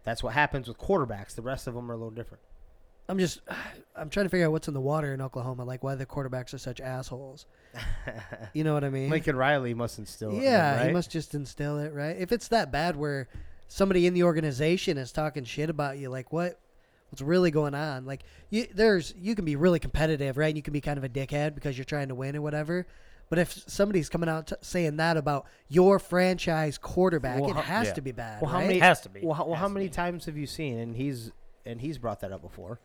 That's what happens with quarterbacks. The rest of them are a little different. I'm trying to figure out what's in the water in Oklahoma, like why the quarterbacks are such assholes. You know what I mean? Lincoln Riley must instill it. Yeah, right? He must just instill it, right? If it's that bad where somebody in the organization is talking shit about you, like what's really going on? Like you can be really competitive, right? And you can be kind of a dickhead because you're trying to win or whatever. But if somebody's coming out saying that about your franchise quarterback, it has to be bad. Well, right? It has to be. How many times have you seen? And he's brought that up before.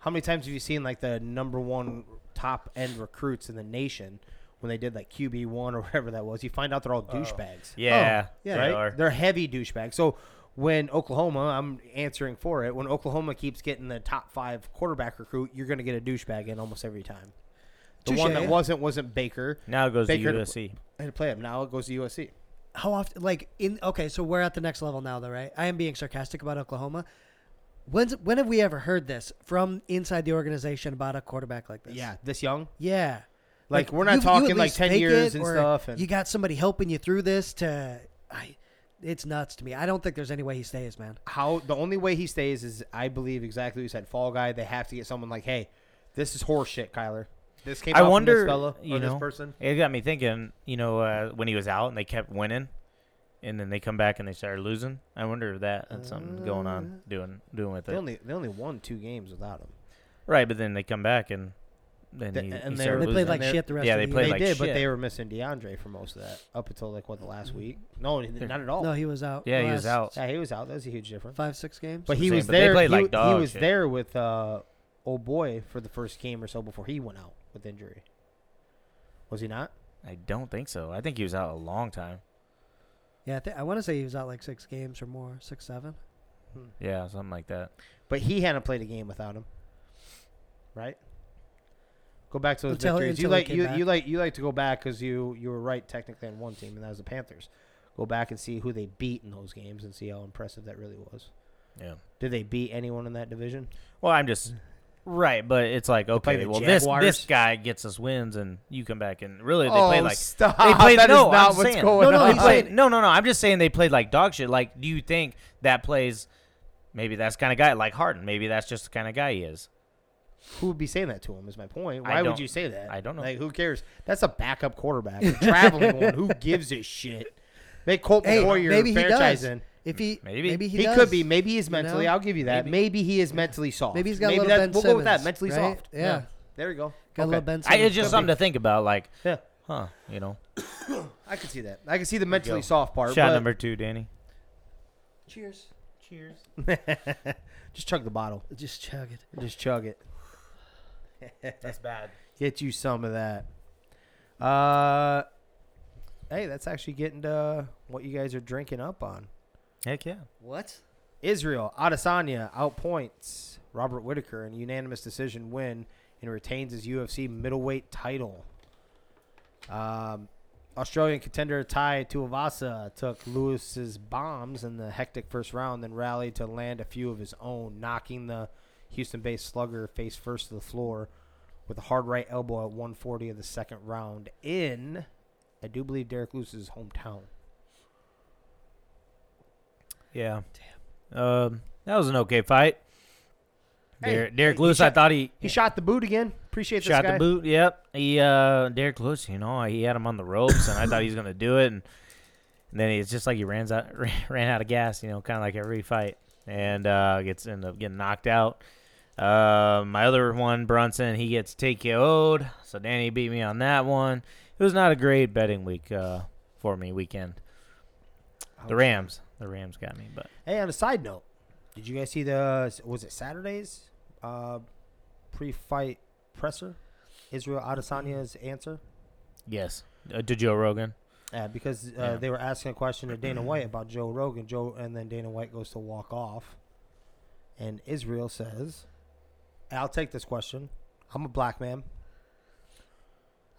How many times have you seen, like, the number one top-end recruits in the nation when they did, like, QB1 or whatever that was? You find out they're all douchebags. Yeah. Oh, yeah. They are. They're heavy douchebags. So when Oklahoma, I'm answering for it, when Oklahoma keeps getting the top 5 quarterback recruit, you're going to get a douchebag in almost every time. The one that wasn't Baker. Now it goes to USC. I had to play him. Now it goes to USC. How often? Okay, so we're at the next level now, though, right? I am being sarcastic about Oklahoma. When have we ever heard this from inside the organization about a quarterback like this? Yeah, this young? Yeah. Like we're not talking like 10 years and stuff. And you got somebody helping you through this it's nuts to me. I don't think there's any way he stays, man. The only way he stays is, I believe, exactly what you said, Fall Guy. They have to get someone like, hey, this is horse shit, Kyler. This came out from this fella or this person. It got me thinking, when he was out and they kept winning. And then they come back and they started losing. I wonder if that had something going on, doing with it. They only won 2 games without him. Right, but then they come back and then they played like shit the rest of the year. Yeah, they played like shit. But they were missing DeAndre for most of that up until the last week. No, not at all. No, he was out. Yeah, he was out. Yeah, he was out. That was a huge difference. 5-6 games. But he was there. They played like dog shit. He was there with old boy for the first game or so before he went out with injury. Was he not? I don't think so. I think he was out a long time. Yeah, I want to say he was out 6 games or more, 6-7. Yeah, something like that. But he hadn't played a game without him, right? Go back to those victories. You like to go back because you were right technically on one team, and that was the Panthers. Go back and see who they beat in those games and see how impressive that really was. Yeah. Did they beat anyone in that division? Well, I'm just right, but it's like okay, well this guy gets us wins, and you come back and really they played like stop. They played that no, is not I'm what's saying, going no, no, on. Played, no. I'm just saying they played like dog shit. Like, do you think that plays? Maybe that's the kind of guy like Harden. Maybe that's just the kind of guy he is. Who would be saying that to him? Is my point. Why would you say that? I don't know. Like, who cares? That's a backup quarterback, a traveling one. Who gives a shit? Make Colt McCoy your franchise in. If he does. Could be. Maybe he's mentally. I'll give you that. Maybe he is mentally soft. Maybe he's got a little Ben Simmons. We'll go with that. Mentally soft. Yeah. There we go. Got a little Ben Simmons. It's just something to think about. Like, I could see that. I could see the mentally soft part. Shot number 2, Danny. Cheers. Just chug the bottle. Just chug it. That's bad. Get you some of that. Hey, that's actually getting to what you guys are drinking up on. Heck yeah. What? Israel Adesanya outpoints Robert Whittaker in a unanimous decision win and retains his UFC middleweight title. Australian contender Tai Tuivasa took Lewis's bombs in the hectic first round, then rallied to land a few of his own, knocking the Houston-based slugger face first to the floor with a hard right elbow at 1:40 of the second round in, I do believe, Derek Lewis's hometown. Yeah. Damn. That was an okay fight. Hey, Derek Lewis, I thought he shot the boot again. Appreciate this guy. Shot the boot, yep. He Derek Lewis, he had him on the ropes, and I thought he was going to do it. And then it's just like he ran out of gas, kind of like every fight, and ended up getting knocked out. My other one, Brunson, he gets TKO'd, so Danny beat me on that one. It was not a great betting week for me weekend. The Rams got me, but hey. On a side note, did you guys see Saturday's pre-fight presser? Israel Adesanya's answer. Yes, to Joe Rogan. Yeah, because they were asking a question to Dana White about Joe Rogan. And then Dana White goes to walk off, and Israel says, "I'll take this question. I'm a black man.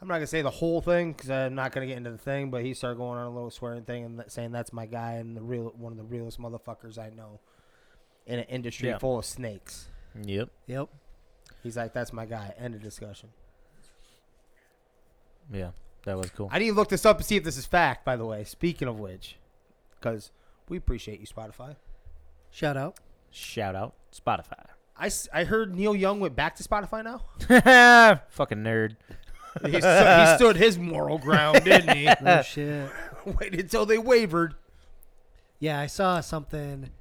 I'm not going to say the whole thing because I'm not going to get into the thing," but he started going on a little swearing thing and saying that's my guy and one of the realest motherfuckers I know in an industry full of snakes. Yep. He's like, that's my guy. End of discussion. Yeah, that was cool. I need to look this up and see if this is fact, by the way. Speaking of which, because we appreciate you, Spotify. Shout out, Spotify. I heard Neil Young went back to Spotify now. Fucking nerd. He stood his moral ground, didn't he? Oh, shit. Waited until they wavered. Yeah, I saw something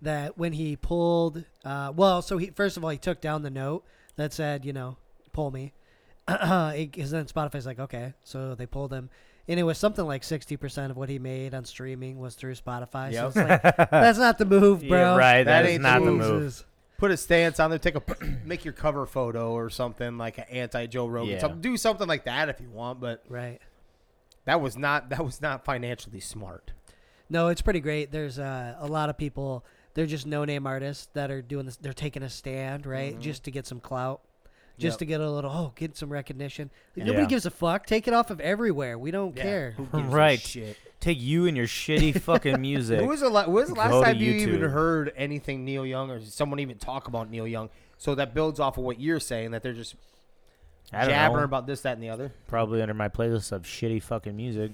that when he pulled... first of all, he took down the note that said, pull me. Because then Spotify's like, okay. So they pulled him. And it was something like 60% of what he made on streaming was through Spotify. Yep. So it's like, that's not the move, bro. Yeah, right, that is not the move. Put a stance on there. Make your cover photo or something like an anti-Joe Rogan. Yeah. Do something like that if you want, but right. That was not financially smart. No, it's pretty great. There's a lot of people. They're just no-name artists that are doing this. They're taking a stand, right, just to get some clout. just to get a little, get some recognition. Like, nobody gives a fuck. Take it off of everywhere. We don't care. Who gives a shit? Take you and your shitty fucking music. When was the last time you even heard anything Neil Young or someone even talk about Neil Young? So that builds off of what you're saying, that they're just jabbering about this, that, and the other. Probably under my playlist of shitty fucking music.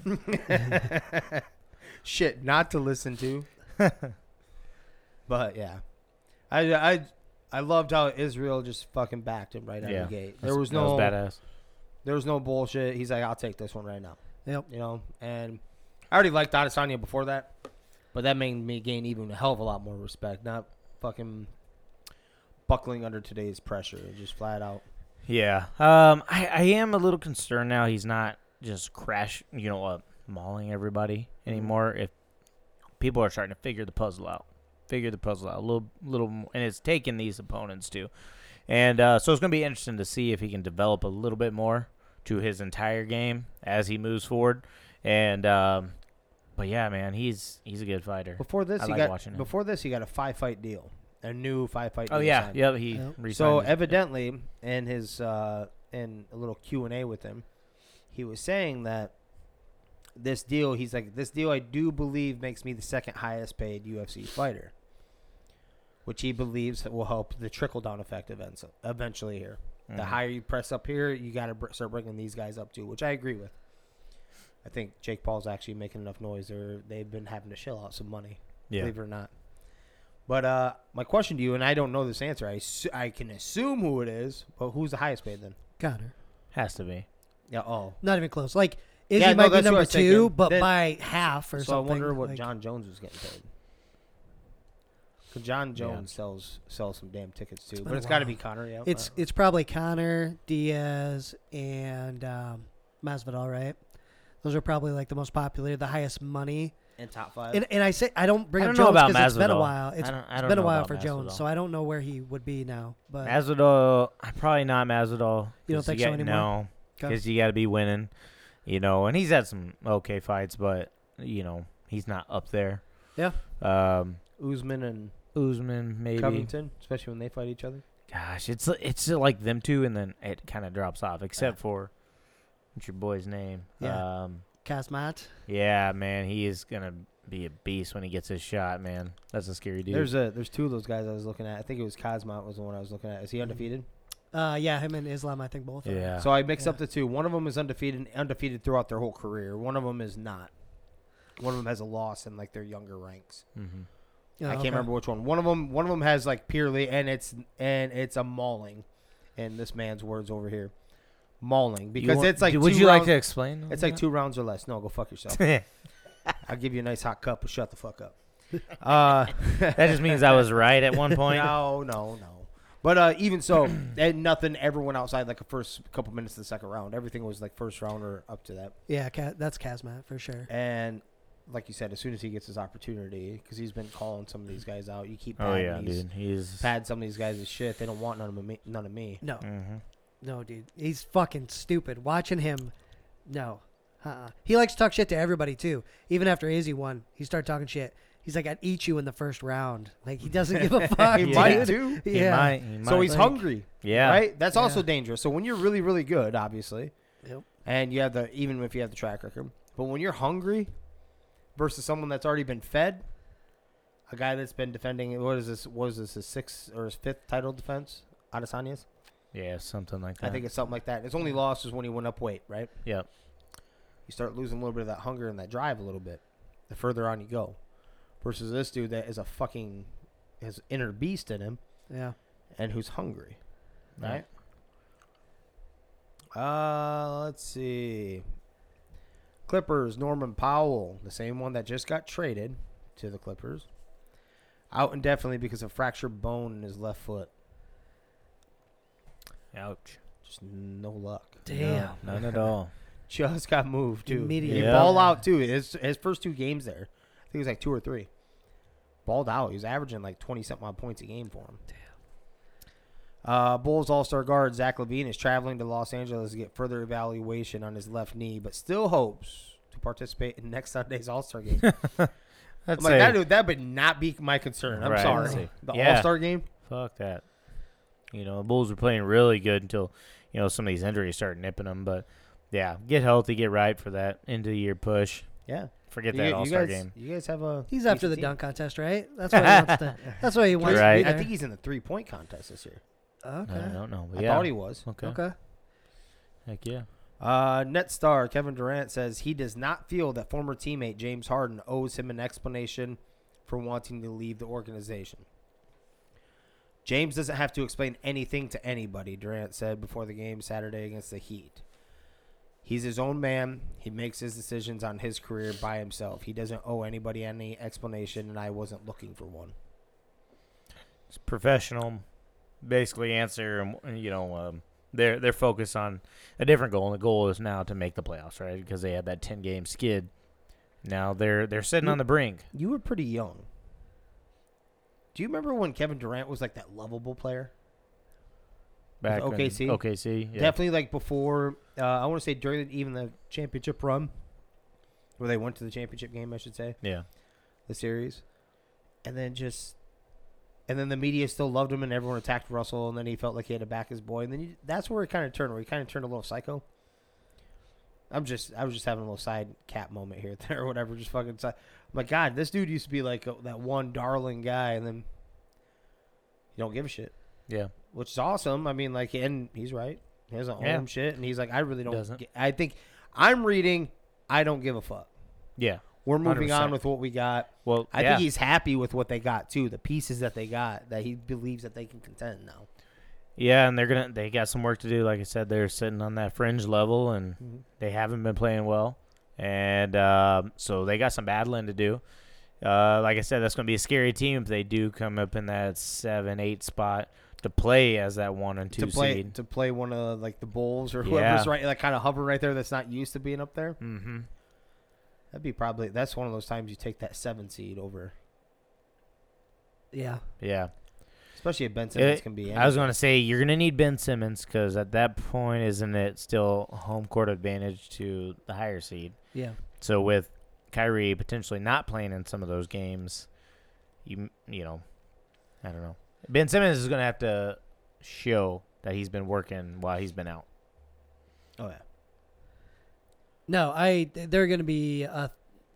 Shit not to listen to. But, yeah. I loved how Israel just fucking backed him right out of the gate. There was no bullshit. He's like, I'll take this one right now. Yep. You know, and I already liked Adesanya before that, but that made me gain even a hell of a lot more respect. Not fucking buckling under today's pressure, just flat out. Yeah. I am a little concerned now. He's not just mauling everybody anymore. If people are starting to figure the puzzle out a little more, and it's taken these opponents too. And so it's going to be interesting to see if he can develop a little bit more to his entire game as he moves forward. And but yeah, man, he's a good fighter. Before this, he got a 5-fight deal. A new 5-fight deal. Oh yeah, signed. Yeah. He so evidently deal. In his in a little Q&A with him, he was saying that this deal, he's like, this deal I do believe makes me the second highest paid UFC fighter, which he believes will help the trickle-down effect eventually here. Mm-hmm. The higher you press up here, you got to start bringing these guys up too, which I agree with. I think Jake Paul's actually making enough noise, or they've been having to shell out some money, believe it or not. But my question to you, and I don't know this answer. I can assume who it is, but who's the highest paid then? Conor. Has to be. Yeah. Oh. Not even close. Like, Izzy might be number 2, but then, by half or something. So I wonder what John Jones was getting paid. Because John Jones sells some damn tickets too, but it's got to be Conor. Yeah. It's probably Conor, Diaz, and Masvidal, right? Those are probably like the most popular, the highest money. And top 5. And I say I don't bring up Jones because it's been a while. It's been a while for Masvidal. Jones, so I don't know where he would be now. But Masvidal, probably not Masvidal. You don't think so anymore? No, because you got to be winning. You know, and he's had some okay fights, but, you know, he's not up there. Yeah. Usman, maybe. Covington, especially when they fight each other. Gosh, it's like them two, and then it kind of drops off, except for what's your boy's name? Yeah. Khamzat. Yeah, man, he is going to be a beast when he gets his shot, man. That's a scary dude. There's two of those guys I was looking at. I think it was Khamzat was the one I was looking at. Is he undefeated? Yeah, him and Islam, I think both. Yeah. So I mix up the two. One of them is undefeated throughout their whole career. One of them is not. One of them has a loss in like their younger ranks. Mm-hmm. Oh, I can't remember which one. One of them has like purely, and it's a mauling. And this man's words over here, mauling, because it's like. Would you like to explain? It's like 2 rounds or less. No, go fuck yourself. I'll give you a nice hot cup, but shut the fuck up. That just means I was right at one point. No. But even so, everyone outside like the first couple minutes of the second round, everything was like first round or up to that. Yeah, that's Khamzat for sure. And like you said, as soon as he gets his opportunity, because he's been calling some of these guys out, you keep padding pad some of these guys' shit. They don't want none of me. No. Mm-hmm. No, dude. He's fucking stupid. Watching him, no. Uh-uh. He likes to talk shit to everybody, too. Even after Izzy won, he started talking shit. He's like, I'd eat you in the first round. Like, he doesn't give a fuck. He might, too. Yeah. He might. So he's hungry. Yeah. Right? That's also dangerous. So when you're really, really good, obviously, and you have even if you have the track record, but when you're hungry versus someone that's already been fed, a guy that's been defending, what is this, his 6th or his 5th title defense? Adesanya's? Yeah, something like that. I think it's something like that. His only loss is when he went up weight, right? Yeah. You start losing a little bit of that hunger and that drive a little bit the further on you go. Versus this dude that is a fucking, has inner beast in him. Yeah. And who's hungry. Right? Let's see. Clippers, Norman Powell, the same one that just got traded to the Clippers. Out indefinitely because of fractured bone in his left foot. Ouch. Just no luck. Damn. No, none at all. Just got moved, too. Immediately. Yeah. He balled out, too. His first 2 games there. He was like 2 or 3. Balled out. He was averaging like 20-something odd points a game for him. Damn. Bulls all-star guard Zach LaVine is traveling to Los Angeles to get further evaluation on his left knee, but still hopes to participate in next Sunday's all-star game. That would not be my concern. I'm sorry. The all-star game? Fuck that. You know, the Bulls were playing really good until, you know, some of these injuries start nipping them. But, yeah, get healthy, get right for that end-of-the-year push. Yeah. Forget that All-Star game. You guys have a... He's after the dunk contest, right? That's why he wants to... That's why he wants to be there. I think he's in the three-point contest this year. Okay. I don't know. I thought he was. Okay. Heck yeah. Net star Kevin Durant says he does not feel that former teammate James Harden owes him an explanation for wanting to leave the organization. James doesn't have to explain anything to anybody, Durant said before the game Saturday against the Heat. He's his own man. He makes his decisions on his career by himself. He doesn't owe anybody any explanation, and I wasn't looking for one. It's professional, basically answer, you know, they're focused on a different goal, and the goal is now to make the playoffs, right? Because they had that 10-game skid. Now they're sitting on the brink. You were pretty young. Do you remember when Kevin Durant was like that lovable player? Back in OKC. OKC, yeah. Definitely like before, I want to say during even the championship run, where they went to the championship game, I should say. Yeah. The series. And then just... And then the media still loved him, and everyone attacked Russell, and then he felt like he had to back his boy. And then that's where it kind of turned, where he kind of turned a little psycho. I was just having a little side cap moment here, there, or whatever. Just fucking side. I'm like, God, this dude used to be like that one darling guy, and then you don't give a shit. Yeah, which is awesome. I mean, like, and he's right. He doesn't own shit, and he's like, I really don't. I think I'm reading. I don't give a fuck. Yeah. We're moving 100%. On with what we got. Well, I think he's happy with what they got too. The pieces that they got, that he believes that they can contend now. Yeah, and they got some work to do. Like I said, they're sitting on that fringe level, and they haven't been playing well, and so they got some battling to do. Like I said, that's going to be a scary team if they do come up in that 7-8 spot to play as that 1 and 2 seed. To play one of like the Bulls or whoever's right, like kind of hover right there. That's not used to being up there. Mm-hmm. That'd be probably, that's one of those times you take that 7 seed over. Yeah. Yeah. Especially if Ben Simmons can be in. I was going to say, you're going to need Ben Simmons because at that point, isn't it still home court advantage to the higher seed? Yeah. So with Kyrie potentially not playing in some of those games, you know, I don't know. Ben Simmons is going to have show that he's been working while he's been out. Oh, yeah. No, they're going to be a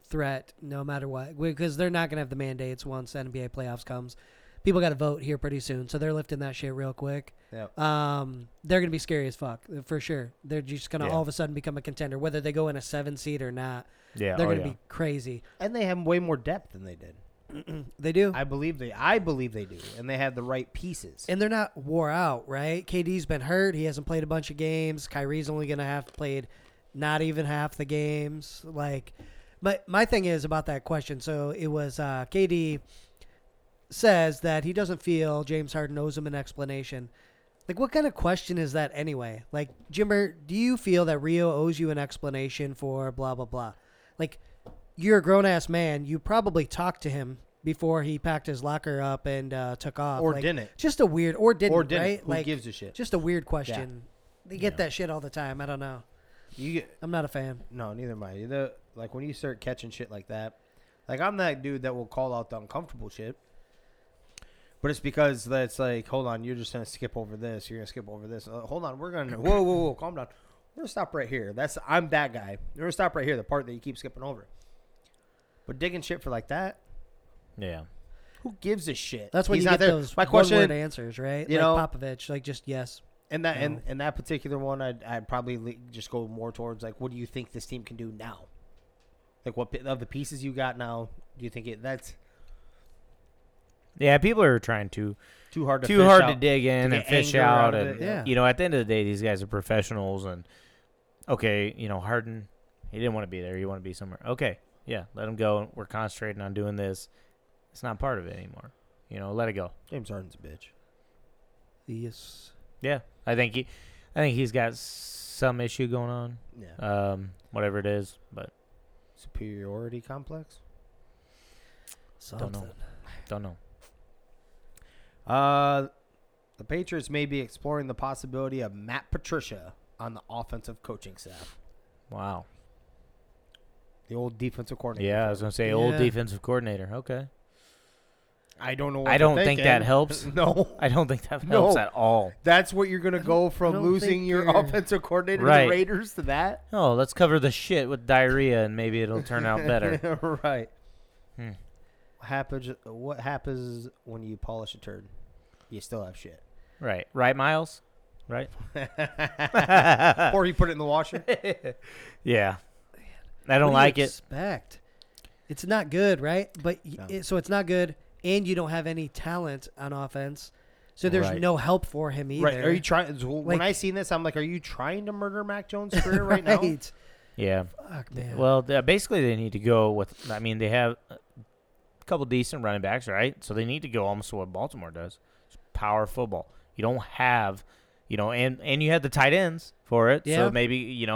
threat no matter what because they're not going to have the mandates once the NBA playoffs comes. People got to vote here pretty soon, so they're lifting that shit real quick. Yep. They're going to be scary as fuck for sure. They're just going to all of a sudden become a contender, whether they go in a 7 seed or not. Yeah, they're going to be crazy, and they have way more depth than they did. They do. I believe they do, and they have the right pieces. And they're not wore out, right? KD's been hurt; he hasn't played a bunch of games. Kyrie's only going to have played. Not even half the games. Like, but my thing is about that question. So it was KD says that he doesn't feel James Harden owes him an explanation. Like, what kind of question is that anyway? Like, Jimmer, do you feel that Rio owes you an explanation for blah, blah, blah? Like, you're a grown-ass man. You probably talked to him before he packed his locker up and took off. Or like, didn't. Just a weird, or didn't, right? Who gives a shit? Just a weird question. Yeah. They get that shit all the time. I don't know. I'm not a fan. No, neither am I. Like, when you start catching shit like that, like, I'm that dude that will call out the uncomfortable shit. But it's because that's like, hold on, you're just going to skip over this. You're going to skip over this. Hold on. We're going to, whoa, calm down. We're going to stop right here. I'm that guy. We're going to stop right here, the part that you keep skipping over. But digging shit for like that? Yeah. Who gives a shit? That's when you get those one-word answers, right? You know, Popovich, like, just yes. And that and that particular one, I'd probably just go more towards, like, what do you think this team can do now? Like, what of the pieces you got now, do you think that's... Yeah, people are trying too hard to dig in and fish out. And, you know, at the end of the day, these guys are professionals. And, okay, you know, Harden, he didn't want to be there. He wanted to be somewhere. Okay, yeah, let him go. We're concentrating on doing this. It's not part of it anymore. You know, let it go. James Harden's a bitch. Yes. Yeah, I think he's got some issue going on. Yeah. Whatever it is, but superiority complex. Something. Don't know. The Patriots may be exploring the possibility of Matt Patricia on the offensive coaching staff. Wow. The old defensive coordinator. Yeah, I was gonna say old defensive coordinator. Okay. I don't know what I don't think that helps. No. I don't think that helps at all. That's what you're going to go from losing your offensive coordinator to the Raiders to that? Oh, let's cover the shit with diarrhea and maybe it'll turn out better. Right. Hmm. What happens when you polish a turd? You still have shit. Right. Right, Miles? Right? Or you put it in the washer? Yeah. I don't like it. It's not good, right? But so it's not good, and you don't have any talent on offense, so there's no help for him either. Right? Are you trying? When I seen this, I'm like, are you trying to murder Mac Jones' career right now? Yeah. Fuck, man. Well, basically, they need to go with. I mean, they have a couple decent running backs, right? So they need to go almost to what Baltimore does: it's power football. You don't have. You know, and you had the tight ends for it, so maybe, it's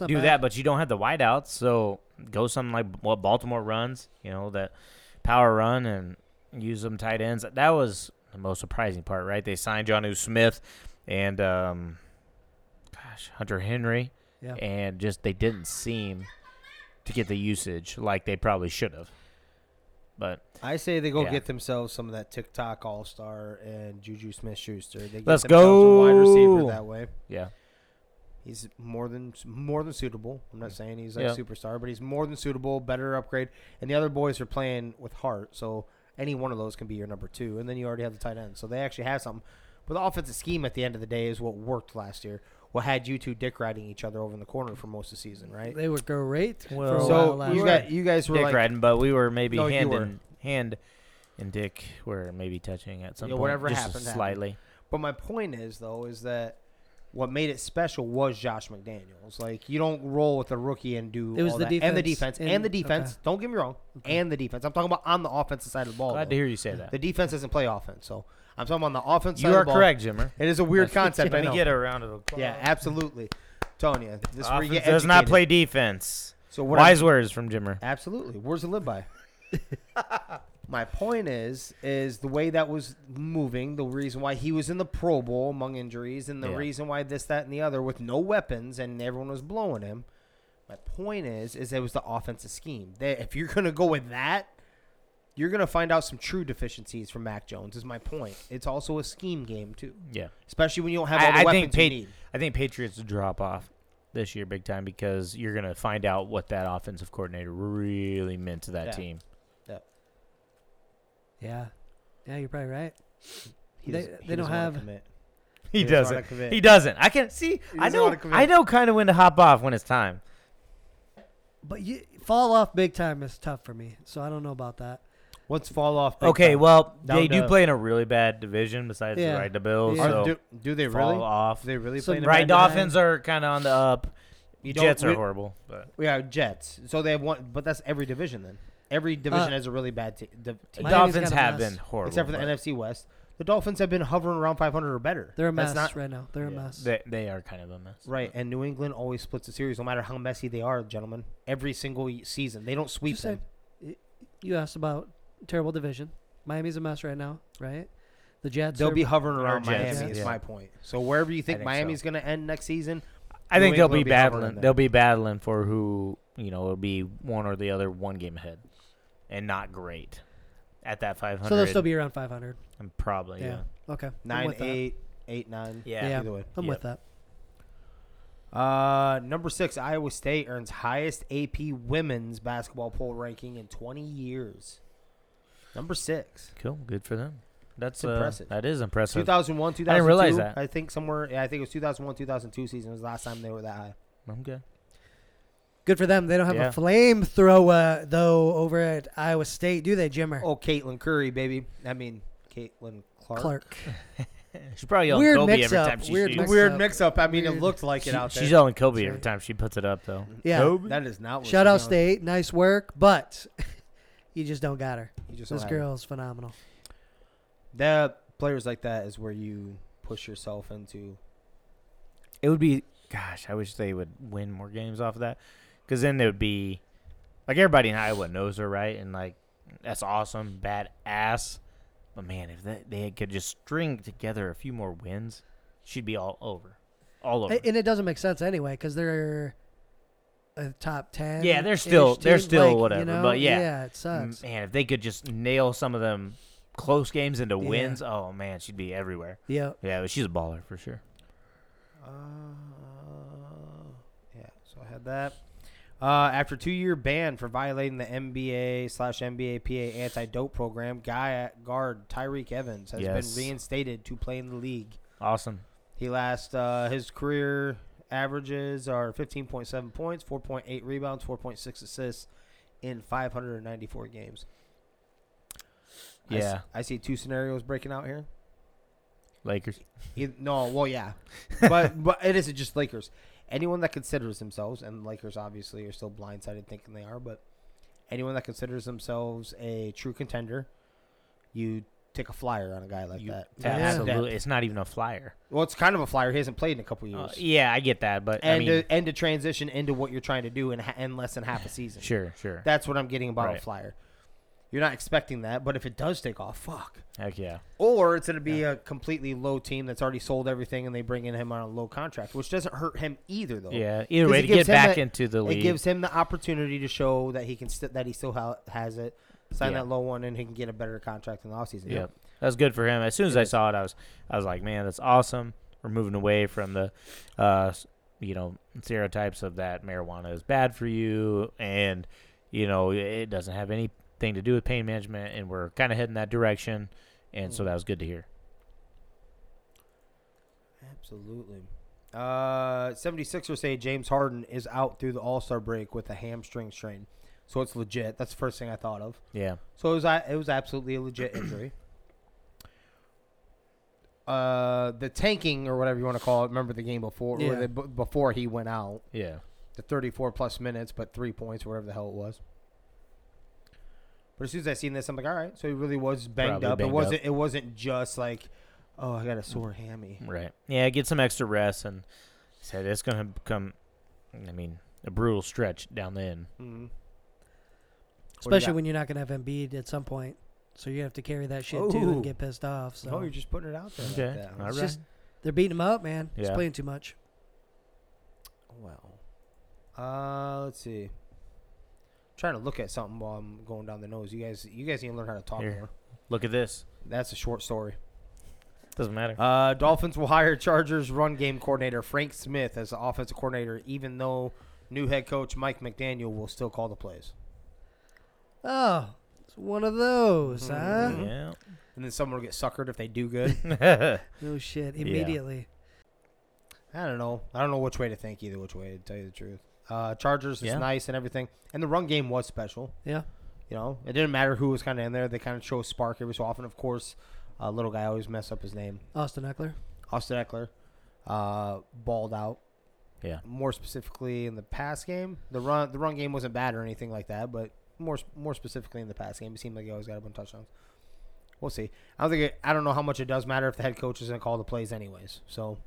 not do bad. That, but you don't have the wideouts, so go something like what Baltimore runs, that power run and use them tight ends. That was the most surprising part, right? They signed Jonnu Smith and, Hunter Henry, and just they didn't seem to get the usage like they probably should have. But I say they go get themselves some of that TikTok All-Star and Juju Smith-Schuster. They get themselves a wide receiver that way. Yeah. He's more than suitable. I'm not saying he's like a superstar, but he's more than suitable, better upgrade. And the other boys are playing with heart, so any one of those can be your number two. And then you already have the tight end. So they actually have something. But the offensive scheme at the end of the day is what worked last year. What had you two dick riding each other over in the corner for most of the season, right? They were great. Well, so you guys were dick like, riding, but we were maybe hand and dick were maybe touching at some point. Whatever happened, slightly. But my point is though is that what made it special was Josh McDaniels. Like you don't roll with a rookie and do it was all the that. Defense. And the defense. Okay. Don't get me wrong. Okay. And the defense. I'm talking about on the offensive side of the ball. Glad to hear you say that. The defense doesn't play offense, so. I'm talking on the offense side of the ball. You are correct, Jimmer. It is a weird concept. Let me get a round of applause. Yeah, absolutely. Tonya, this is where you get educated. Does not play defense. So wise words from Jimmer. Absolutely. Words to live by. My point is the way that was moving, the reason why he was in the Pro Bowl among injuries, and the reason why this, that, and the other with no weapons, and everyone was blowing him. My point is it was the offensive scheme. If you're going to go with that, you're going to find out some true deficiencies from Mac Jones is my point. It's also a scheme game, too. Yeah. Especially when you don't have all the weapons you need. I think Patriots drop off this year big time because you're going to find out what that offensive coordinator really meant to that team. Yeah. Yeah. Yeah, you're probably right. They don't have – He doesn't. He doesn't. I can see – I know kind of when to hop off when it's time. But fall off big time is tough for me, so I don't know about that. What's fall off? Okay, time? Well, they do play in a really bad division besides the Bills. Yeah. So do they really? Fall off. Do they really play in a bad division? Dolphins are kind of on the up. Jets are horrible. We are Jets. So they have one, but that's every division then. Every division has a really bad team. The Dolphins have been horrible. Except for the NFC West. The Dolphins have been hovering around 500 or better. They're a mess right now. They're a mess. They are kind of a mess. Right, and New England always splits the series no matter how messy they are, gentlemen. Every single season. They don't sweep them. You asked about... Terrible division. Miami's a mess right now, right? The Jets. They'll be hovering around Miami. Is my point. So wherever you think Miami's going to end next season, I think they'll be battling. They'll be battling for who it'll be one or the other, one game ahead, and not great at that 500. So they'll still be around 500. And probably okay. 9, 8, 8, 9. Yeah. Either way, I'm with that. Number 6, Iowa State earns highest AP women's basketball poll ranking in 20 years. Number 6. Cool. Good for them. That's impressive. That is impressive. 2001, 2002. I didn't realize that. I think it was 2001, 2002 season was the last time they were that high. Okay. Good for them. They don't have a flamethrower, though, over at Iowa State, do they, Jimmer? Oh, Caitlin Curry, baby. I mean, Caitlin Clark. She's probably yelling Kobe every time she shoots. Weird mix-up. I mean, it looked like it out there. She's yelling Kobe every time she puts it up, though. Yeah. Kobe? That is not what she's doing. Shout out State. Nice work. But... You just don't got her. This girl is phenomenal. That players like that is where you push yourself into. It would be, gosh, I wish they would win more games off of that, because then there would be, like everybody in Iowa knows her, right? And like that's awesome, badass. But man, if they could just string together a few more wins, she'd be all over. And it doesn't make sense anyway, because they're. Top 10. Yeah, they're still whatever. But it sucks. Man, if they could just nail some of them close games into wins, oh, man, she'd be everywhere. Yeah. Yeah, but she's a baller for sure. Yeah, so I had that. After a 2-year ban for violating the NBA/NBAPA anti-dope program, guard Tyreek Evans has been reinstated to play in the league. Awesome. He his career averages are 15.7 points, 4.8 rebounds, 4.6 assists in 594 games. Yeah. I see two scenarios breaking out here. Lakers. But it isn't just Lakers. Anyone that considers themselves, and Lakers obviously are still blindsided thinking they are, but anyone that considers themselves a true contender, you take a flyer on a guy like that. Absolutely. It's not even a flyer. Well, it's kind of a flyer. He hasn't played in a couple years. Yeah, I get that. But to transition into what you're trying to do in less than half a season. Sure. That's what I'm getting about a flyer. You're not expecting that, but if it does take off, fuck. Heck yeah. Or it's going to be a completely low team that's already sold everything, and they bring in him on a low contract, which doesn't hurt him either, though. Yeah, either way, to get back into the league. It gives him the opportunity to show that he can that he still has it, sign that low one, and he can get a better contract in the offseason. Yeah, that was good for him. As soon as I saw it, I was like, man, that's awesome. We're moving away from the stereotypes of that marijuana is bad for you, and it doesn't have any thing to do with pain management, and we're kind of heading that direction, and so that was good to hear. Absolutely. 76ers say James Harden is out through the All-Star break with a hamstring strain, so it's legit. That's the first thing I thought of. Yeah. So it was absolutely a legit injury. The tanking, or whatever you want to call it, remember the game before, or before he went out. Yeah. The 34-plus minutes, but 3 points, whatever the hell it was. But as soon as I seen this, I'm like, all right. So he really was banged up. It wasn't just like, oh, I got a sore hammy. Right. Yeah, get some extra rest. And said it's going to become, a brutal stretch down the end. Mm-hmm. Especially when you're not going to have Embiid at some point. So you have to carry that shit, too, and get pissed off. So. Oh, you're just putting it out there. Okay. Like that. All right. Just, they're beating him up, man. Yeah. He's playing too much. Wow. Let's see. Trying to look at something while I'm going down the nose. You guys need to learn how to talk more. Look at this. That's a short story. Doesn't matter. Dolphins will hire Chargers run game coordinator Frank Smith as the offensive coordinator, even though new head coach Mike McDaniel will still call the plays. Oh, it's one of those, huh? Yeah. And then someone will get suckered if they do good. No shit, immediately. Yeah. I don't know which way to think either which way, to tell you the truth. Chargers is nice and everything. And the run game was special. Yeah. It didn't matter who was kind of in there. They kind of chose spark every so often. Of course, little guy, always mess up his name. Austin Eckler. Balled out. Yeah. More specifically in the pass game. The run game wasn't bad or anything like that, but more specifically in the pass game, it seemed like he always got a bunch of touchdowns. We'll see. I don't know how much it does matter if the head coach is going to call the plays anyways. So.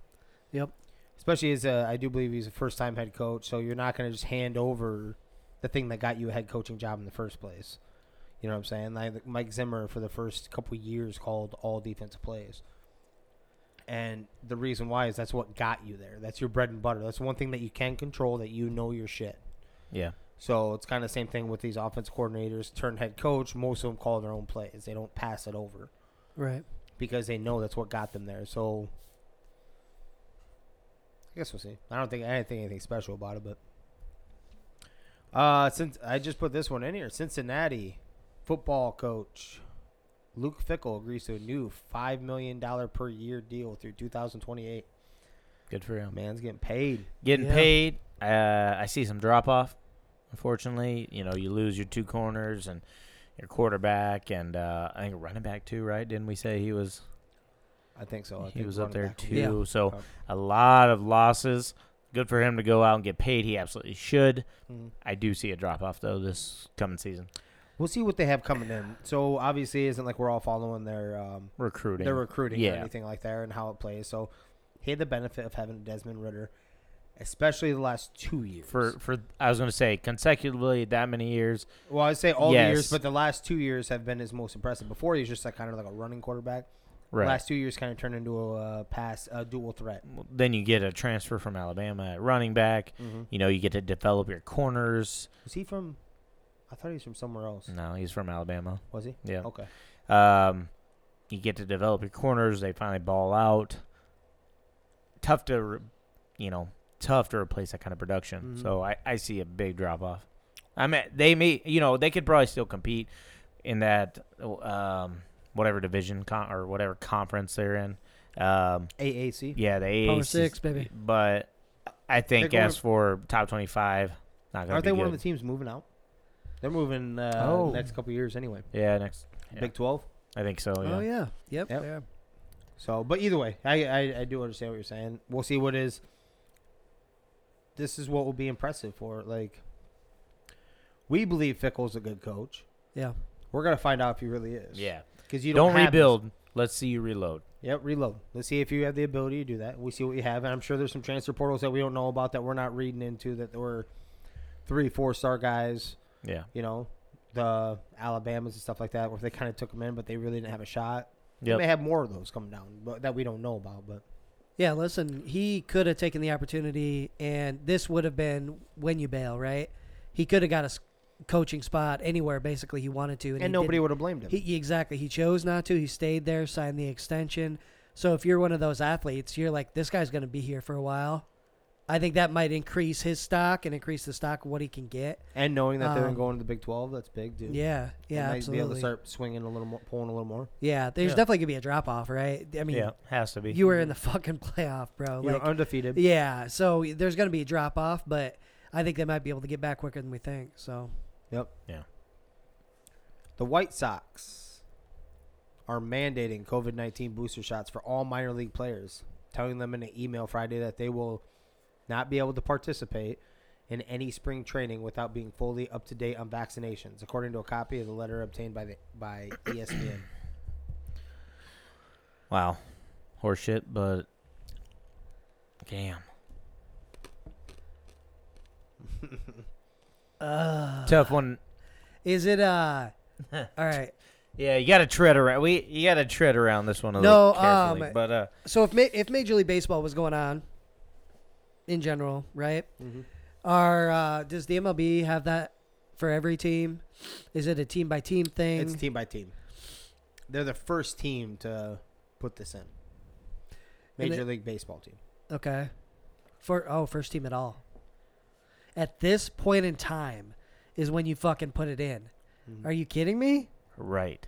Yep. Especially as I do believe he's a first-time head coach, so you're not going to just hand over the thing that got you a head coaching job in the first place. You know what I'm saying? Like Mike Zimmer for the first couple years called all defensive plays. And the reason why is that's what got you there. That's your bread and butter. That's one thing that you can control, that you know your shit. Yeah. So it's kind of the same thing with these offensive coordinators turned head coach. Most of them call their own plays. They don't pass it over. Right. Because they know that's what got them there. So I guess we'll see. I didn't think anything special about it, but since I just put this one in here, Cincinnati football coach Luke Fickell agrees to a new $5 million per year deal through 2028. Good for him. Man's getting paid. I see some drop off. Unfortunately, you lose your two corners and your quarterback, and I think a running back too. Right? Didn't we say he was? I think so. He was up there, too. Yeah. So, a lot of losses. Good for him to go out and get paid. He absolutely should. Mm-hmm. I do see a drop-off, though, this coming season. We'll see what they have coming in. So, obviously, it isn't like we're all following their recruiting. Their recruiting or anything like that, and how it plays. So, he had the benefit of having Desmond Ridder, especially the last 2 years. For I was going to say, consecutively that many years. Well, I'd say all the years, but the last 2 years have been his most impressive. Before, he was just like kind of like a running quarterback. Right. Last 2 years kind of turned into a dual threat. Then you get a transfer from Alabama at running back. Mm-hmm. You get to develop your corners. Was he from – I thought he was from somewhere else. No, he's from Alabama. Was he? Yeah. Okay. You get to develop your corners. They finally ball out. Tough to replace that kind of production. Mm-hmm. So I see a big drop off. I mean, they could probably still compete in that whatever division or whatever conference they're in. AAC. Yeah, the AAC. Power Six, baby. But I think as for top 25, not going to be. Aren't they one of the teams moving out? They're moving next couple years anyway. Yeah, next. Yeah. Big 12? I think so, yeah. Oh, yeah. Yep. Yeah. So, but either way, I do understand what you're saying. We'll see what is. This is what will be impressive for, like, we believe Fickle's a good coach. Yeah. We're going to find out if he really is. Yeah. Because you don't rebuild. Let's see you reload. Yep, reload. Let's see if you have the ability to do that. We see what you have. And I'm sure there's some transfer portals that we don't know about that we're not reading into, that there were 3-4-star guys. Yeah. You know, the Alabamas and stuff like that, where they kind of took them in, but they really didn't have a shot. Yep. They may have more of those coming down but that we don't know about, but. Yeah, listen, he could have taken the opportunity, and this would have been when you bail, right? He could have got a coaching spot anywhere, basically, he wanted to. And nobody would have blamed him. Exactly. He chose not to. He stayed there, signed the extension. So if you're one of those athletes, you're like, this guy's going to be here for a while. I think that might increase his stock and increase the stock of what he can get. And knowing that they're going to the Big 12, that's big, dude. Yeah, absolutely. Be able to start swinging a little more, pulling a little more. Yeah, there's definitely going to be a drop-off, right? I mean, yeah, has to be. You were in the fucking playoff, bro. You're undefeated. Yeah, so there's going to be a drop-off, but I think they might be able to get back quicker than we think. So. Yep. Yeah. The White Sox are mandating COVID-19 booster shots for all minor league players, telling them in an email Friday that they will not be able to participate in any spring training without being fully up to date on vaccinations, according to a copy of the letter obtained by ESPN. Wow, horseshit, but damn. Tough one. Is it? All right. Yeah, you got to tread around. You got to tread around this one a little carefully. But so if Major League Baseball was going on. In general, right? Mm-hmm. Does the MLB have that for every team? Is it a team-by-team thing? It's team by team. They're the first team to put this in. Major League Baseball team. Okay. First team at all. At this point in time is when you fucking put it in. Mm-hmm. Are you kidding me? Right.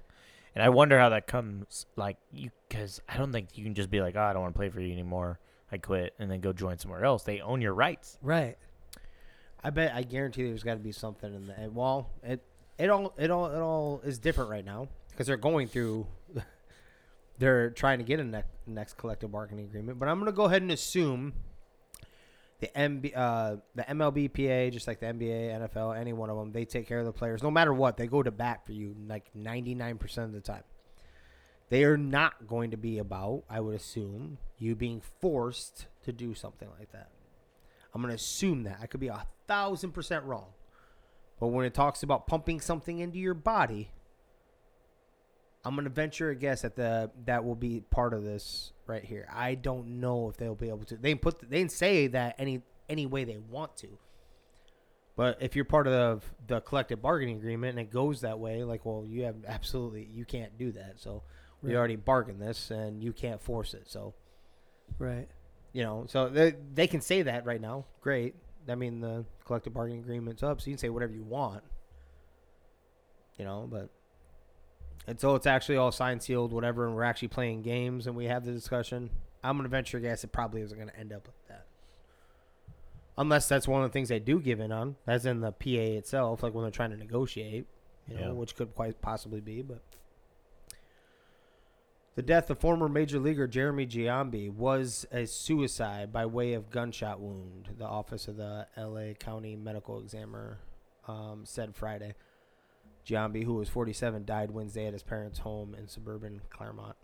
And I wonder how that comes, because I don't think you can just be like, oh, I don't want to play for you anymore. I quit and then go join somewhere else. They own your rights. Right. I guarantee there's got to be something in that. Well, it all is different right now because they're trying to get a next collective bargaining agreement. But I'm going to go ahead and assume the MLBPA, just like the NBA, NFL, any one of them, they take care of the players. No matter what, they go to bat for you like 99% of the time. They are not going to be about, I would assume, you being forced to do something like that. I'm going to assume that. I could be 1,000% wrong. But when it talks about pumping something into your body, I'm going to venture a guess that will be part of this right here. I don't know if they'll be able to. They didn't say that any way they want to. But if you're part of the collective bargaining agreement and it goes that way, like, well, you can't do that. So. Right. We already bargained this, and you can't force it. So, right, so they can say that right now. Great. I mean, the collective bargaining agreement's up, so you can say whatever you want. But and so it's actually all signed, sealed, whatever, and we're actually playing games, and we have the discussion. I'm gonna venture a guess it probably isn't gonna end up like that, unless that's one of the things they do give in on, as in the PA itself, like when they're trying to negotiate, which could quite possibly be, but. The death of former major leaguer Jeremy Giambi was a suicide by way of gunshot wound, the office of the L.A. County Medical Examiner said Friday. Giambi, who was 47, died Wednesday at his parents' home in suburban Claremont.